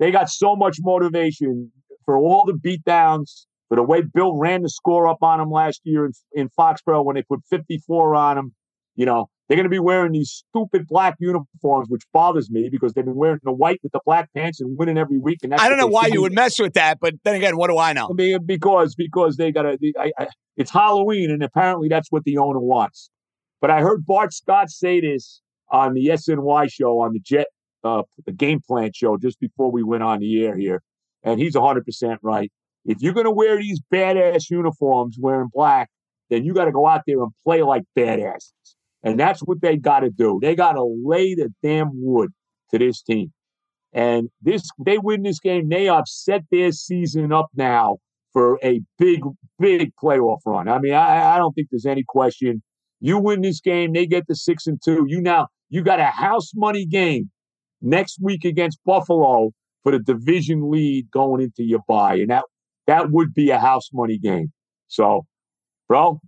they got so much motivation for all the beatdowns, for the way Bill ran the score up on them last year in, in Foxborough when they put fifty-four on them. You know, they're going to be wearing these stupid black uniforms, which bothers me because they've been wearing the white with the black pants and winning every week. And that's I don't know why you would mess with that, but then again, what do I know? I mean, because because they got to. It's Halloween, and apparently that's what the owner wants. But I heard Bart Scott say this on the S N Y show, on the Jet uh, the Game Plan show, just before we went on the air here. And he's one hundred percent right. If you're going to wear these badass uniforms wearing black, then you got to go out there and play like badasses. And that's what they got to do. They got to lay the damn wood to this team. And this, they win this game, they have set their season up now for a big, big playoff run. I mean, I, I don't think there's any question. You win this game, they get the six and two. You now you got a house money game next week against Buffalo for the division lead going into your bye, and that that would be a house money game. So, bro,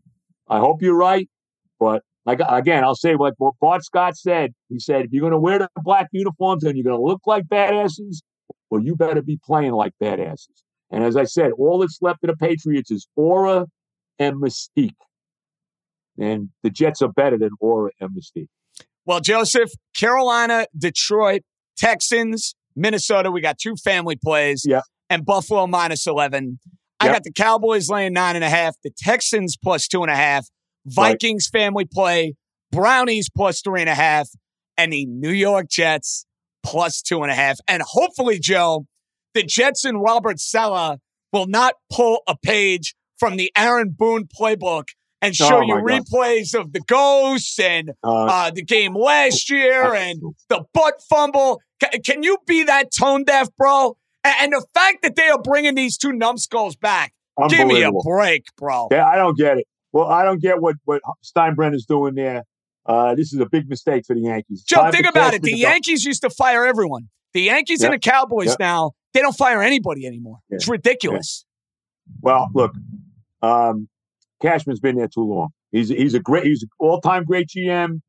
I hope you're right, but like again, I'll say what, what Bart Scott said. He said, if you're going to wear the black uniforms and you're going to look like badasses, well, you better be playing like badasses. And as I said, all that's left of the Patriots is aura and mystique. And the Jets are better than aura and mystique. Well, Joseph, Carolina, Detroit, Texans, Minnesota. We got two family plays. Yeah. And Buffalo minus eleven. I yep. got the Cowboys laying nine and a half. The Texans plus two and a half. Vikings right. family play. Brownies plus three and a half. And the New York Jets plus two and a half. And hopefully, Joe, the Jets and Robert Sala will not pull a page from the Aaron Boone playbook and show oh you replays God. of the ghosts and uh, uh, the game last year and the butt fumble. C- can you be that tone deaf, bro? And, and the fact that they are bringing these two numbskulls back. Give me a break, bro. Yeah, I don't get it. Well, I don't get what, what Steinbrenner's doing there. Uh, this is a big mistake for the Yankees. Joe, Time think about it. The Yankees go. used to fire everyone. The Yankees yep. and the Cowboys yep. now, they don't fire anybody anymore. Yeah. It's ridiculous. Yeah. Well, look, um, Cashman's been there too long. He's he's a great, he's an all-time great G M,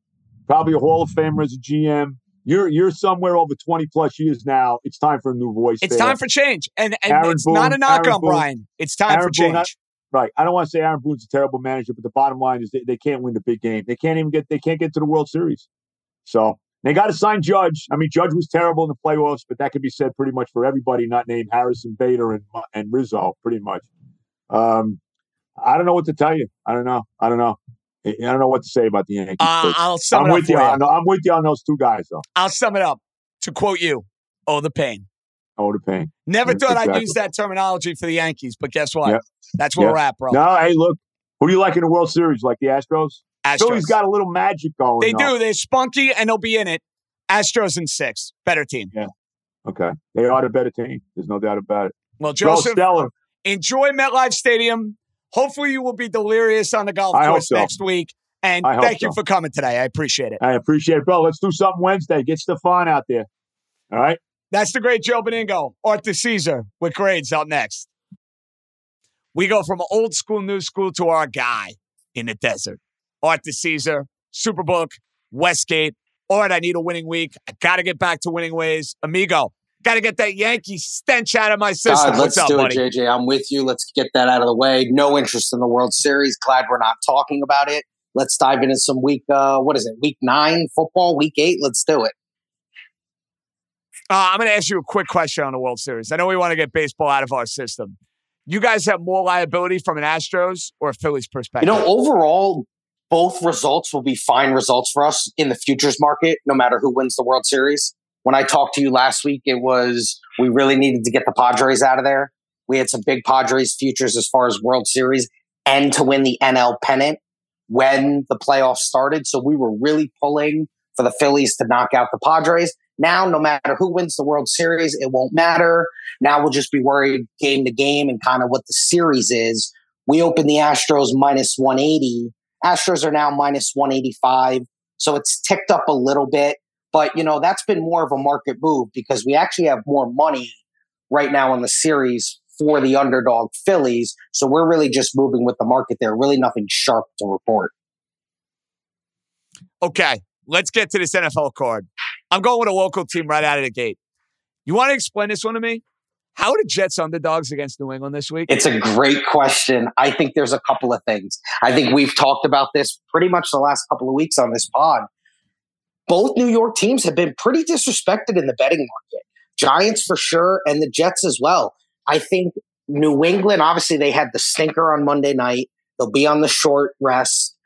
probably a Hall of Famer as a G M. You're you're somewhere over twenty plus years now. It's time for a new voice. It's there. time for change, and and Aaron it's Boone, not a knock Aaron on Boone. Brian. It's time Aaron for change. Boone, I, right. I don't want to say Aaron Boone's a terrible manager, but the bottom line is they, they can't win the big game. They can't even get. They can't get to the World Series. So they got to sign Judge. I mean, Judge was terrible in the playoffs, but that could be said pretty much for everybody not named Harrison Bader and and Rizzo, pretty much. Um, I don't know what to tell you. I don't know. I don't know. I don't know what to say about the Yankees. Uh, I'll sum I'm it up with for you. you. I'm with you on those two guys, though. I'll sum it up. To quote you, oh, the pain. Oh, the pain. Never thought exactly. I'd use that terminology for the Yankees, but guess what? Yep. That's where yep. we're at, bro. No, hey, look. Who do you like in the World Series? Like the Astros? Astros. Philly's got a little magic going They on. do. They're spunky, and they'll be in it. Astros in six. Better team. Yeah. Okay. They are the better team. There's no doubt about it. Well, Joseph, Bro, enjoy MetLife Stadium. Hopefully you will be delirious on the golf course so. next week. And thank so. you for coming today. I appreciate it. I appreciate it, bro. Let's do something Wednesday. Get Stefan out there. All right? That's the great Joe Beningo. Arthur Caesar with grades out next. We go from old school, new school to our guy in the desert. Arthur Caesar, Superbook, Westgate. All right, I need a winning week. I got to get back to winning ways. Amigo. Got to get that Yankee stench out of my system. God, let's What's up, do it, buddy? J J. I'm with you. Let's get that out of the way. No interest in the World Series. Glad we're not talking about it. Let's dive into some week, uh, what is it, week nine football, week eight? Let's do it. Uh, I'm going to ask you a quick question on the World Series. I know we want to get baseball out of our system. You guys have more liability from an Astros or a Phillies perspective? You know, overall, both results will be fine results for us in the futures market, no matter who wins the World Series. When I talked to you last week, it was we really needed to get the Padres out of there. We had some big Padres futures as far as World Series and to win the N L pennant when the playoffs started. So we were really pulling for the Phillies to knock out the Padres. Now, no matter who wins the World Series, it won't matter. Now we'll just be worried game to game and kind of what the series is. We opened the Astros minus one eighty. Astros are now minus one eighty-five. So it's ticked up a little bit. But, you know, that's been more of a market move because we actually have more money right now in the series for the underdog Phillies. So we're really just moving with the market there. Really nothing sharp to report. Okay, let's get to this N F L card. I'm going with a local team right out of the gate. You want to explain this one to me? How are the Jets underdogs against New England this week? It's a great question. I think there's a couple of things. I think we've talked about this pretty much the last couple of weeks on this pod. Both New York teams have been pretty disrespected in the betting market. Giants for sure, and the Jets as well. I think New England, obviously they had the stinker on Monday night. They'll be on the short rest.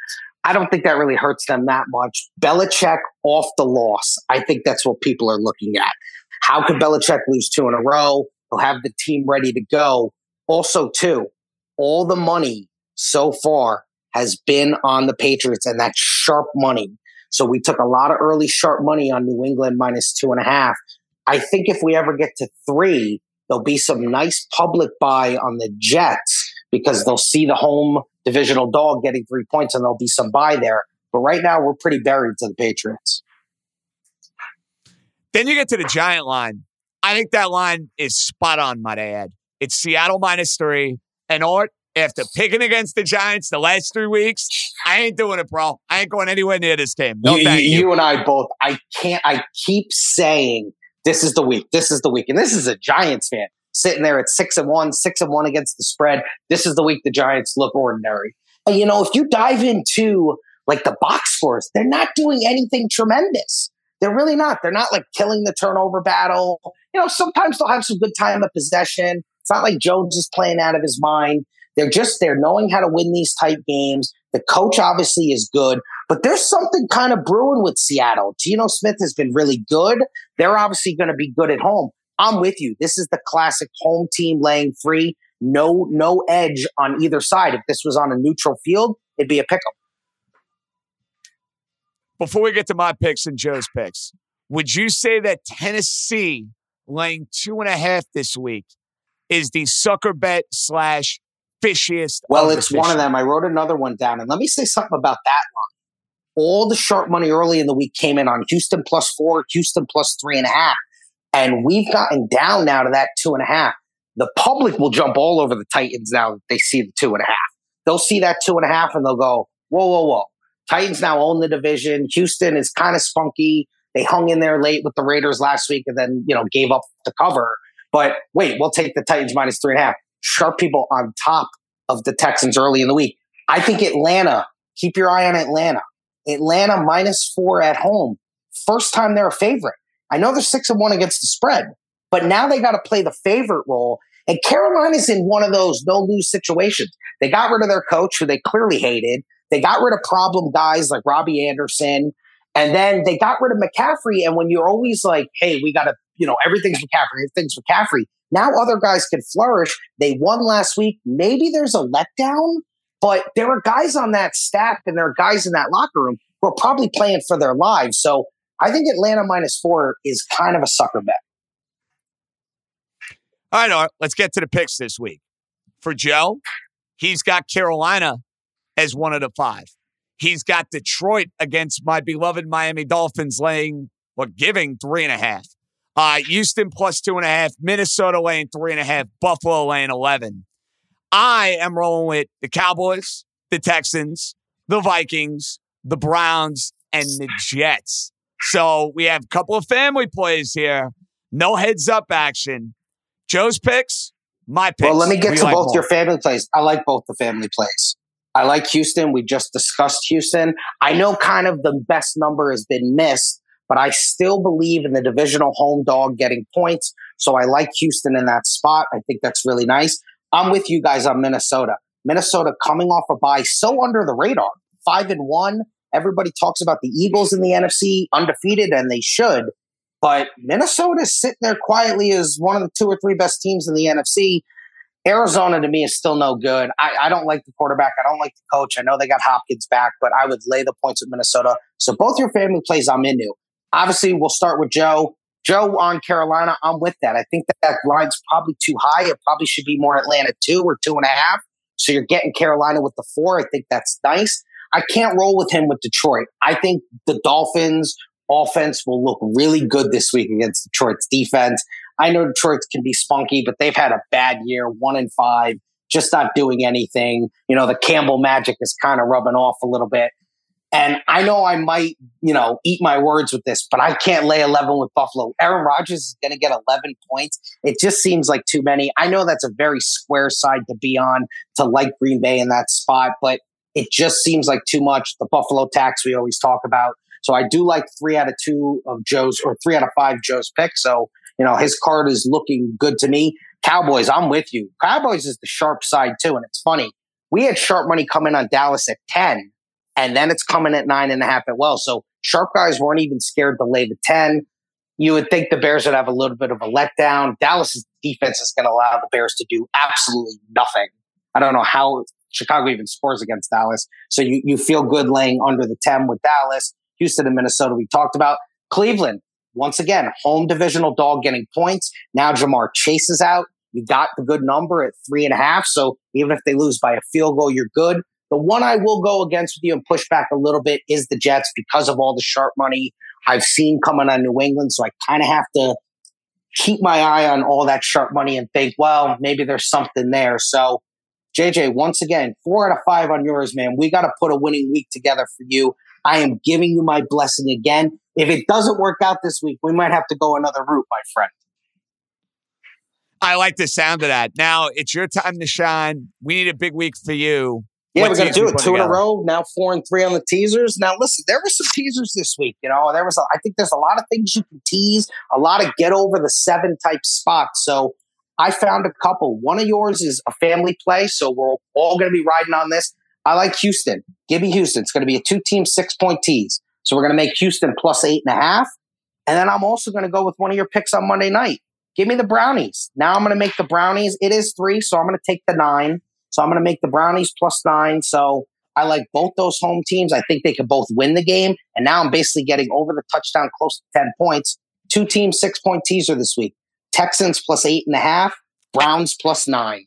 I don't think that really hurts them that much. Belichick off the loss. I think that's what people are looking at. How could Belichick lose two in a row? He'll have the team ready to go. Also, too, all the money so far has been on the Patriots, and that's sharp money. So we took a lot of early sharp money on New England minus two and a half. I think if we ever get to three, there'll be some nice public buy on the Jets because they'll see the home divisional dog getting three points and there'll be some buy there. But right now we're pretty buried to the Patriots. Then you get to the Giant line. I think that line is spot on, might I add. It's Seattle minus three. And Art, after picking against the Giants the last three weeks, I ain't doing it, bro. I ain't going anywhere near this game. No, you, thank you. You and I both. I can't. I keep saying this is the week. This is the week, and this is a Giants fan sitting there at six and one, six and one against the spread. This is the week the Giants look ordinary. And you know, if you dive into like the box scores, they're not doing anything tremendous. They're really not. They're not like killing the turnover battle. You know, sometimes they'll have some good time of possession. It's not like Jones is playing out of his mind. They're just there knowing how to win these tight games. The coach obviously is good, but there's something kind of brewing with Seattle. Geno Smith has been really good. They're obviously going to be good at home. I'm with you. This is the classic home team laying three. No, no edge on either side. If this was on a neutral field, it'd be a pick 'em. Before we get to my picks and Joe's picks, would you say that Tennessee laying two and a half this week is the sucker bet slash fishiest? Well, it's one of them. I wrote another one down, and let me say something about that one. All the sharp money early in the week came in on Houston plus four, Houston plus three and a half, and we've gotten down now to that two and a half. The public will jump all over the Titans now that they see the two and a half. They'll see that two and a half, and they'll go, whoa, whoa, whoa. Titans now own the division. Houston is kind of spunky. They hung in there late with the Raiders last week and then, you know, gave up the cover. But wait, we'll take the Titans minus three and a half. Sharp people on top of the Texans early in the week. I think Atlanta, keep your eye on Atlanta. Atlanta minus four at home. First time they're a favorite. I know they're six and one against the spread, but now they got to play the favorite role. And Carolina's in one of those no-lose situations. They got rid of their coach, who they clearly hated. They got rid of problem guys like Robbie Anderson. And then they got rid of McCaffrey. And when you're always like, hey, we got to, you know, everything's McCaffrey, everything's McCaffrey. Now other guys can flourish. They won last week. Maybe there's a letdown, but there are guys on that staff and there are guys in that locker room who are probably playing for their lives. So I think Atlanta minus four is kind of a sucker bet. All right, all right, let's get to the picks this week. For Joe, he's got Carolina as one of the five. He's got Detroit against my beloved Miami Dolphins laying, or giving, three and a half. Uh, Houston plus two and a half. Minnesota laying three and a half. Buffalo laying eleven. I am rolling with the Cowboys, the Texans, the Vikings, the Browns, and the Jets. So we have a couple of family plays here. No heads-up action. Joe's picks, my picks. Well, let me get we to like both more. Your family plays. I like both the family plays. I like Houston. We just discussed Houston. I know kind of the best number has been missed, but I still believe in the divisional home dog getting points. So I like Houston in that spot. I think that's really nice. I'm with you guys on Minnesota. Minnesota coming off a bye, so under the radar. Five and one. Everybody talks about the Eagles in the N F C, undefeated, and they should. But Minnesota's sitting there quietly as one of the two or three best teams in the N F C. Arizona, to me, is still no good. I, I don't like the quarterback. I don't like the coach. I know they got Hopkins back, but I would lay the points with Minnesota. So both your family plays I'm into. Obviously, we'll start with Joe. Joe on Carolina, I'm with that. I think that, that line's probably too high. It probably should be more Atlanta two or two and a half. So you're getting Carolina with the four. I think that's nice. I can't roll with him with Detroit. I think the Dolphins offense will look really good this week against Detroit's defense. I know Detroit can be spunky, but they've had a bad year, one and five, just not doing anything. You know, the Campbell magic is kind of rubbing off a little bit. And I know I might, you know, eat my words with this, but I can't lay eleven with Buffalo. Aaron Rodgers is going to get eleven points. It just seems like too many. I know that's a very square side to be on, to like Green Bay in that spot, but it just seems like too much. The Buffalo tax we always talk about. So I do like three out of two of Joe's, or three out of five Joe's picks. So, you know, his card is looking good to me. Cowboys, I'm with you. Cowboys is the sharp side too. And it's funny. We had sharp money come in on Dallas at ten, and then it's coming at nine and a half at well. So sharp guys weren't even scared to lay the ten. You would think the Bears would have a little bit of a letdown. Dallas' defense is going to allow the Bears to do absolutely nothing. I don't know how Chicago even scores against Dallas. So you, you feel good laying under the ten with Dallas. Houston and Minnesota, we talked about. Cleveland, once again, home divisional dog getting points. Now Jamar Chase is out. You got the good number at three and a half. So even if they lose by a field goal, you're good. The one I will go against with you and push back a little bit is the Jets because of all the sharp money I've seen coming on New England. So I kind of have to keep my eye on all that sharp money and think, well, maybe there's something there. So J J, once again, four out of five on yours, man. We got to put a winning week together for you. I am giving you my blessing again. If it doesn't work out this week, we might have to go another route, my friend. I like the sound of that. Now it's your time to shine. We need a big week for you. Yeah, we're going to do it. Two in a row, now four and three on the teasers. Now, listen, there were some teasers this week. You know, there was. A, I think there's a lot of things you can tease, a lot of get over the seven type spots. So I found a couple. One of yours is a family play, so we're all going to be riding on this. I like Houston. Give me Houston. It's going to be a two-team, six-point tease. So we're going to make Houston plus eight and a half. And then I'm also going to go with one of your picks on Monday night. Give me the Brownies. Now I'm going to make the Brownies. It is three, so I'm going to take the nine. So I'm going to make the Brownies plus nine. So I like both those home teams. I think they could both win the game. And now I'm basically getting over the touchdown close to ten points. Two-team, six-point teaser this week. Texans plus eight and a half. Browns plus nine.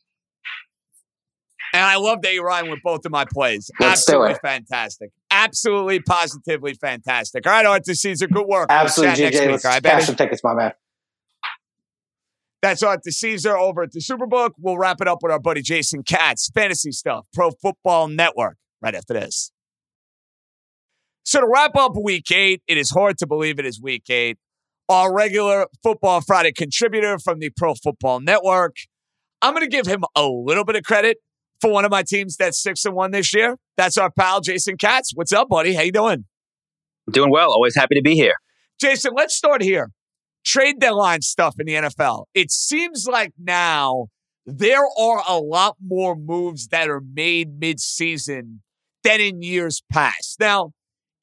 And I love that you're riding with both of my plays. Let's Absolutely fantastic. Absolutely, positively fantastic. All right, Art DeCesar, good work. Absolutely, we'll J J. Let's right, cash some tickets, my man. That's Art DeCesar over at the Superbook. We'll wrap it up with our buddy Jason Katz. Fantasy Stuff, Pro Football Network, right after this. So to wrap up week eight, it is hard to believe it is week eight. Our regular Football Friday contributor from the Pro Football Network. I'm going to give him a little bit of credit for one of my teams that's six and one this year. That's our pal, Jason Katz. What's up, buddy? How you doing? Doing well. Always happy to be here. Jason, let's start here. Trade deadline stuff in the N F L. It seems like now there are a lot more moves that are made midseason than in years past. Now,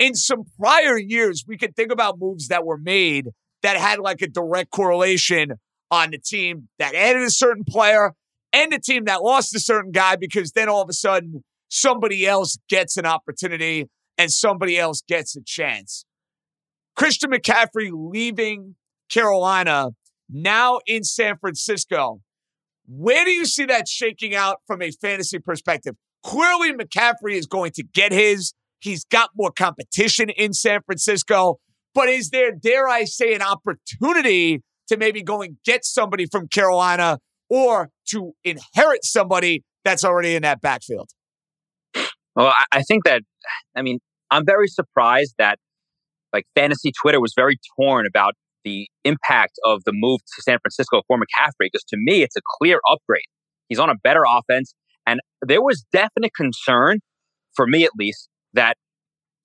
in some prior years, we could think about moves that were made that had like a direct correlation on the team that added a certain player and the team that lost a certain guy, because then all of a sudden somebody else gets an opportunity and somebody else gets a chance. Christian McCaffrey leaving Carolina, now in San Francisco. Where do you see that shaking out from a fantasy perspective? Clearly, McCaffrey is going to get his. He's got more competition in San Francisco. But is there, dare I say, an opportunity to maybe go and get somebody from Carolina or to inherit somebody that's already in that backfield? Well, I think that, I mean, I'm very surprised that like fantasy Twitter was very torn about the impact of the move to San Francisco for McCaffrey, because to me, it's a clear upgrade. He's on a better offense. And there was definite concern, for me at least, that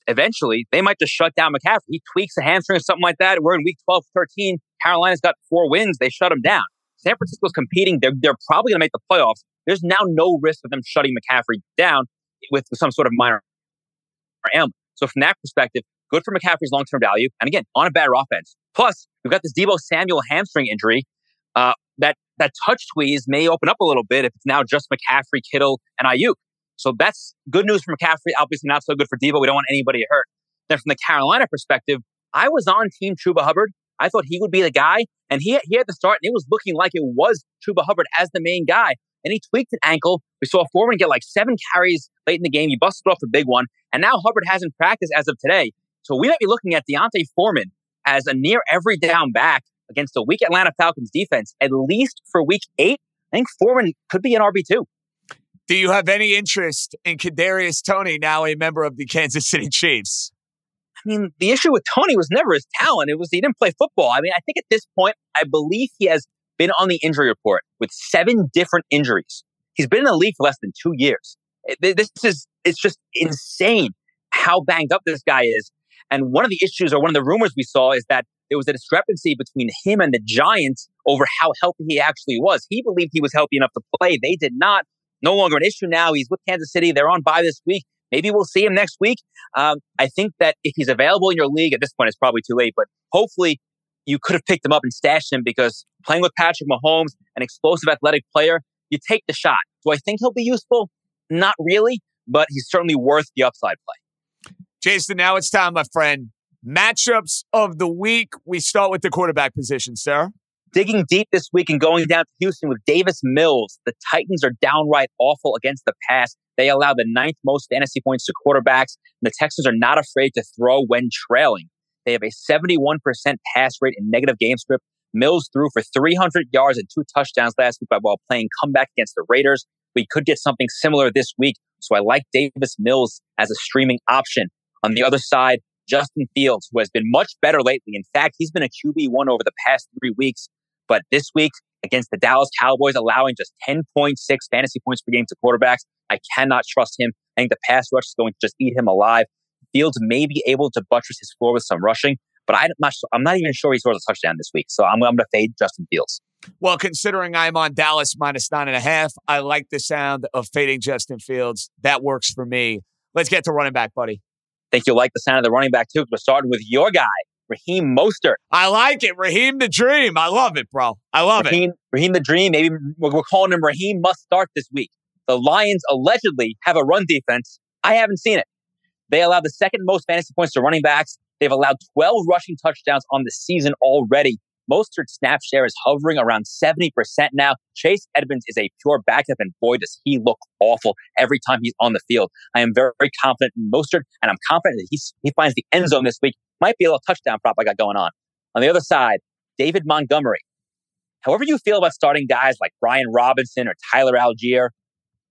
eventually they might just shut down McCaffrey. He tweaks a hamstring or something like that. We're in week twelve, thirteen. Carolina's got four wins. They shut him down. San Francisco's competing. They're, they're probably going to make the playoffs. There's now no risk of them shutting McCaffrey down with some sort of minor ailment. So from that perspective, good for McCaffrey's long-term value. And again, on a better offense. Plus, we've got this Deebo Samuel hamstring injury. Uh, that that touch squeeze may open up a little bit if it's now just McCaffrey, Kittle, and Ayuk. So that's good news for McCaffrey. Obviously not so good for Deebo. We don't want anybody hurt. Then from the Carolina perspective, I was on Team Chuba Hubbard. I thought he would be the guy. And he, he had the start, and it was looking like it was Chuba Hubbard as the main guy. And he tweaked an ankle. We saw Foreman get like seven carries late in the game. He busted off a big one. And now Hubbard hasn't practiced as of today. So we might be looking at Deontay Foreman as a near every down back against a weak Atlanta Falcons defense, at least for week eight. I think Foreman could be an R B two. Do you have any interest in Kadarius Toney, now a member of the Kansas City Chiefs? I mean, the issue with Toney was never his talent. It was he didn't play football. I mean, I think at this point, I believe he has been on the injury report with seven different injuries. He's been in the league for less than two years. This is, it's just insane how banged up this guy is. And one of the issues, or one of the rumors we saw, is that there was a discrepancy between him and the Giants over how healthy he actually was. He believed he was healthy enough to play. They did not. No longer an issue now. He's with Kansas City. They're on bye this week. Maybe we'll see him next week. Um, I think that if he's available in your league, at this point it's probably too late, but hopefully you could have picked him up and stashed him, because playing with Patrick Mahomes, an explosive athletic player, you take the shot. Do I think he'll be useful? Not really, but he's certainly worth the upside play. Jason, now it's time, my friend. Matchups of the week. We start with the quarterback position, sir. Digging deep this week and going down to Houston with Davis Mills. The Titans are downright awful against the pass. They allow the ninth most fantasy points to quarterbacks. And the Texans are not afraid to throw when trailing. They have a seventy-one percent pass rate in negative game script. Mills threw for three hundred yards and two touchdowns last week while playing comeback against the Raiders. We could get something similar this week. So I like Davis Mills as a streaming option. On the other side, Justin Fields, who has been much better lately. In fact, he's been a Q B one over the past three weeks. But this week, against the Dallas Cowboys, allowing just ten point six fantasy points per game to quarterbacks, I cannot trust him. I think the pass rush is going to just eat him alive. Fields may be able to buttress his floor with some rushing, but I'm not, I'm not even sure he scores a touchdown this week. So I'm, I'm going to fade Justin Fields. Well, considering I'm on Dallas minus nine and a half, I like the sound of fading Justin Fields. That works for me. Let's get to running back, buddy. I think you'll like the sound of the running back, too. We're starting with your guy, Raheem Mostert. I like it. Raheem the Dream. I love it, bro. I love Raheem, it. Raheem the Dream. Maybe we're calling him Raheem Must Start this week. The Lions allegedly have a run defense. I haven't seen it. They allow the second most fantasy points to running backs. They've allowed twelve rushing touchdowns on the season already. Mostert's snap share is hovering around seventy percent now. Chase Edmonds is a pure backup, and boy, does he look awful every time he's on the field. I am very, very confident in Mostert, and I'm confident that he's, he finds the end zone this week. Might be a little touchdown prop I got going on. On the other side, David Montgomery. However you feel about starting guys like Brian Robinson or Tyler Algier,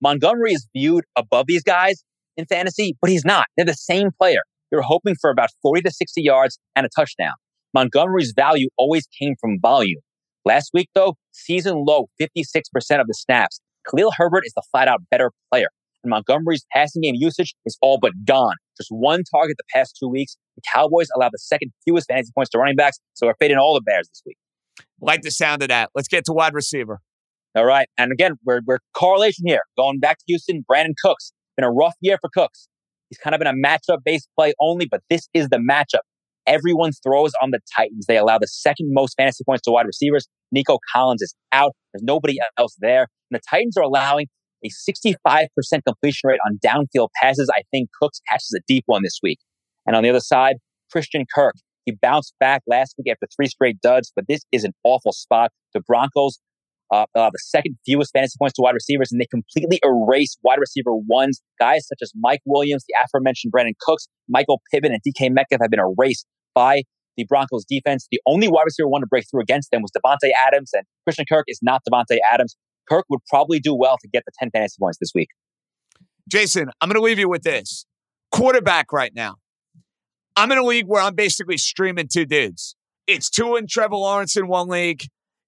Montgomery is viewed above these guys in fantasy, but he's not. They're the same player. They were hoping for about forty to sixty yards and a touchdown. Montgomery's value always came from volume. Last week, though, season low, fifty-six percent of the snaps. Khalil Herbert is the flat-out better player. And Montgomery's passing game usage is all but gone. Just one target the past two weeks. The Cowboys allowed the second fewest fantasy points to running backs, so we're fading all the Bears this week. Like the sound of that. Let's get to wide receiver. All right. And again, we're, we're correlation here. Going back to Houston, Brandon Cooks. Been a rough year for Cooks. He's kind of been a matchup-based play only, but this is the matchup. Everyone throws on the Titans. They allow the second most fantasy points to wide receivers. Nico Collins is out. There's nobody else there. And the Titans are allowing a sixty-five percent completion rate on downfield passes. I think Cooks catches a deep one this week. And on the other side, Christian Kirk. He bounced back last week after three straight duds, but this is an awful spot. The Broncos uh, allow the second fewest fantasy points to wide receivers, and they completely erase wide receiver ones. Guys such as Mike Williams, the aforementioned Brandon Cooks, Michael Pittman, and D K Metcalf have been erased by the Broncos defense. The only wide receiver one to break through against them was Devontae Adams, and Christian Kirk is not Devontae Adams. Kirk would probably do well to get the ten fantasy points this week. Jason, I'm going to leave you with this. Quarterback right now. I'm in a league where I'm basically streaming two dudes. It's Tua and Trevor Lawrence in one league.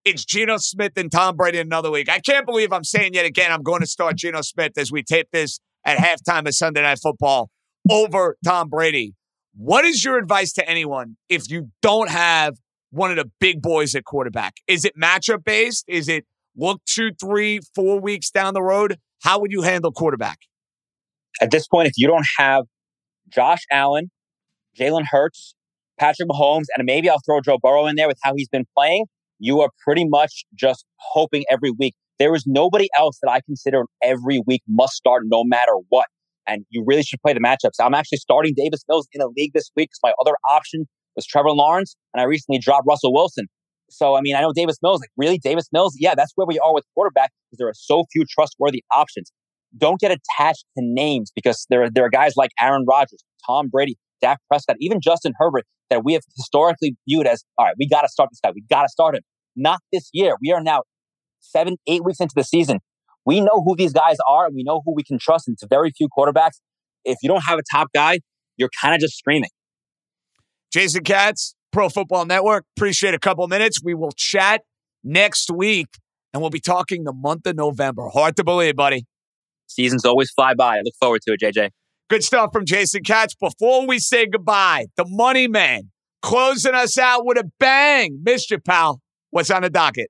It's Geno Smith and Tom Brady in another league. I can't believe I'm saying yet again I'm going to start Geno Smith as we tape this at halftime of Sunday Night Football over Tom Brady. What is your advice to anyone if you don't have one of the big boys at quarterback? Is it matchup-based? Is it look two, three, four weeks down the road? How would you handle quarterback? At this point, if you don't have Josh Allen, Jalen Hurts, Patrick Mahomes, and maybe I'll throw Joe Burrow in there with how he's been playing, you are pretty much just hoping every week. There is nobody else that I consider an every week must start no matter what. And you really should play the matchups. I'm actually starting Davis Mills in a league this week because my other option was Trevor Lawrence, and I recently dropped Russell Wilson. So, I mean, I know Davis Mills, like really Davis Mills? Yeah, that's where we are with quarterback because there are so few trustworthy options. Don't get attached to names because there are, there are guys like Aaron Rodgers, Tom Brady, Dak Prescott, even Justin Herbert that we have historically viewed as, all right, we got to start this guy. We got to start him. Not this year. We are now seven, eight weeks into the season. We know who these guys are and we know who we can trust. And it's very few quarterbacks. If you don't have a top guy, you're kind of just screaming. Jason Katz, Pro Football Network. Appreciate a couple minutes. We will chat next week, and we'll be talking the month of November. Hard to believe, buddy. Seasons always fly by. I look forward to it, J J. Good stuff from Jason Katz. Before we say goodbye, the money man closing us out with a bang. Missed you, pal. What's on the docket?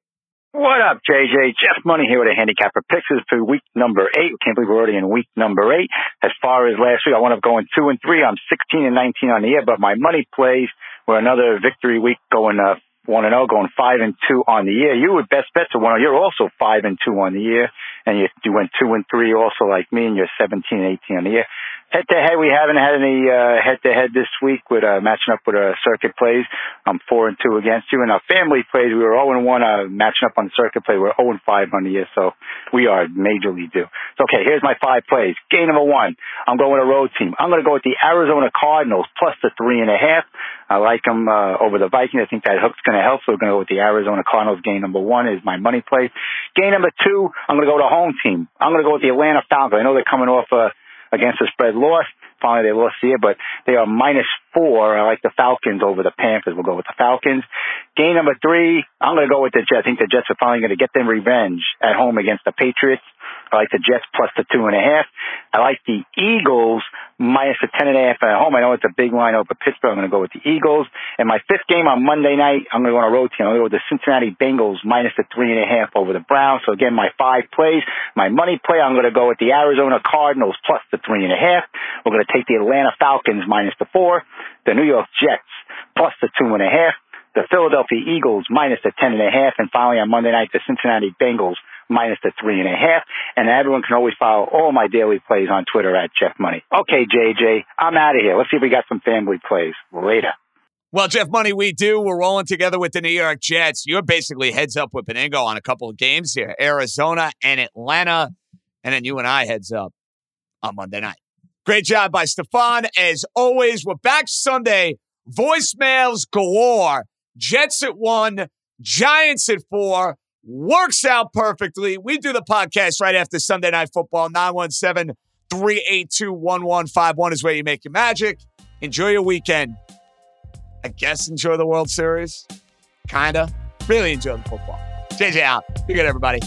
What up, J J? Jeff Money here with a handicap for picks for week number eight. Can't believe we're already in week number eight. As far as last week, I wound up going two and three. I'm sixteen and nineteen on the year, but my money plays were another victory week going uh, one and oh, going five and two on the year. You were best bet to one. You're also five and two on the year, and you, you went two and three also like me, and you're seventeen and eighteen on the year. Head to head, we haven't had any uh, head to head this week with uh, matching up with uh, circuit plays. I'm four and two against you, and our family plays we were zero and one uh, matching up on circuit play. We're zero and five on the year, so we are majorly due. So okay, here's my five plays. Game number one, I'm going with a road team. I'm going to go with the Arizona Cardinals plus the three and a half. I like them uh, over the Vikings. I think that hook's going to help, so we're going to go with the Arizona Cardinals. Game number one is my money play. Game number two, I'm going to go to home team. I'm going to go with the Atlanta Falcons. I know they're coming off a uh, against the spread loss. Finally, they lost here, but they are minus four. I like the Falcons over the Panthers. We'll go with the Falcons. Game number three, I'm going to go with the Jets. I think the Jets are finally going to get them revenge at home against the Patriots. I like the Jets plus the two and a half. I like the Eagles minus the ten and a half at home. I know it's a big line over Pittsburgh. I'm going to go with the Eagles. And my fifth game on Monday night, I'm going to go on a road team. I'm going to go with the Cincinnati Bengals minus the three and a half over the Browns. So again, my five plays, my money play, I'm going to go with the Arizona Cardinals plus the three and a half. We're going to take the Atlanta Falcons minus the four, the New York Jets plus the two and a half, the Philadelphia Eagles minus the ten and a half, and finally on Monday night, the Cincinnati Bengals minus the three and a half. And everyone can always follow all my daily plays on Twitter at Jeff Money. Okay, J J, I'm out of here. Let's see if we got some family plays later. Well, Jeff Money, we do. We're rolling together with the New York Jets. You're basically heads up with Beningo on a couple of games here, Arizona and Atlanta. And then you and I heads up on Monday night. Great job by Stefan. As always, we're back Sunday. Voicemails galore. Jets at one, Giants at four. Works out perfectly. We do the podcast right after Sunday Night Football. nine one seven, three eight two, one one five one is where you make your magic. Enjoy your weekend. I guess enjoy the World Series. Kinda. Really enjoy the football. J J out. Be good, everybody.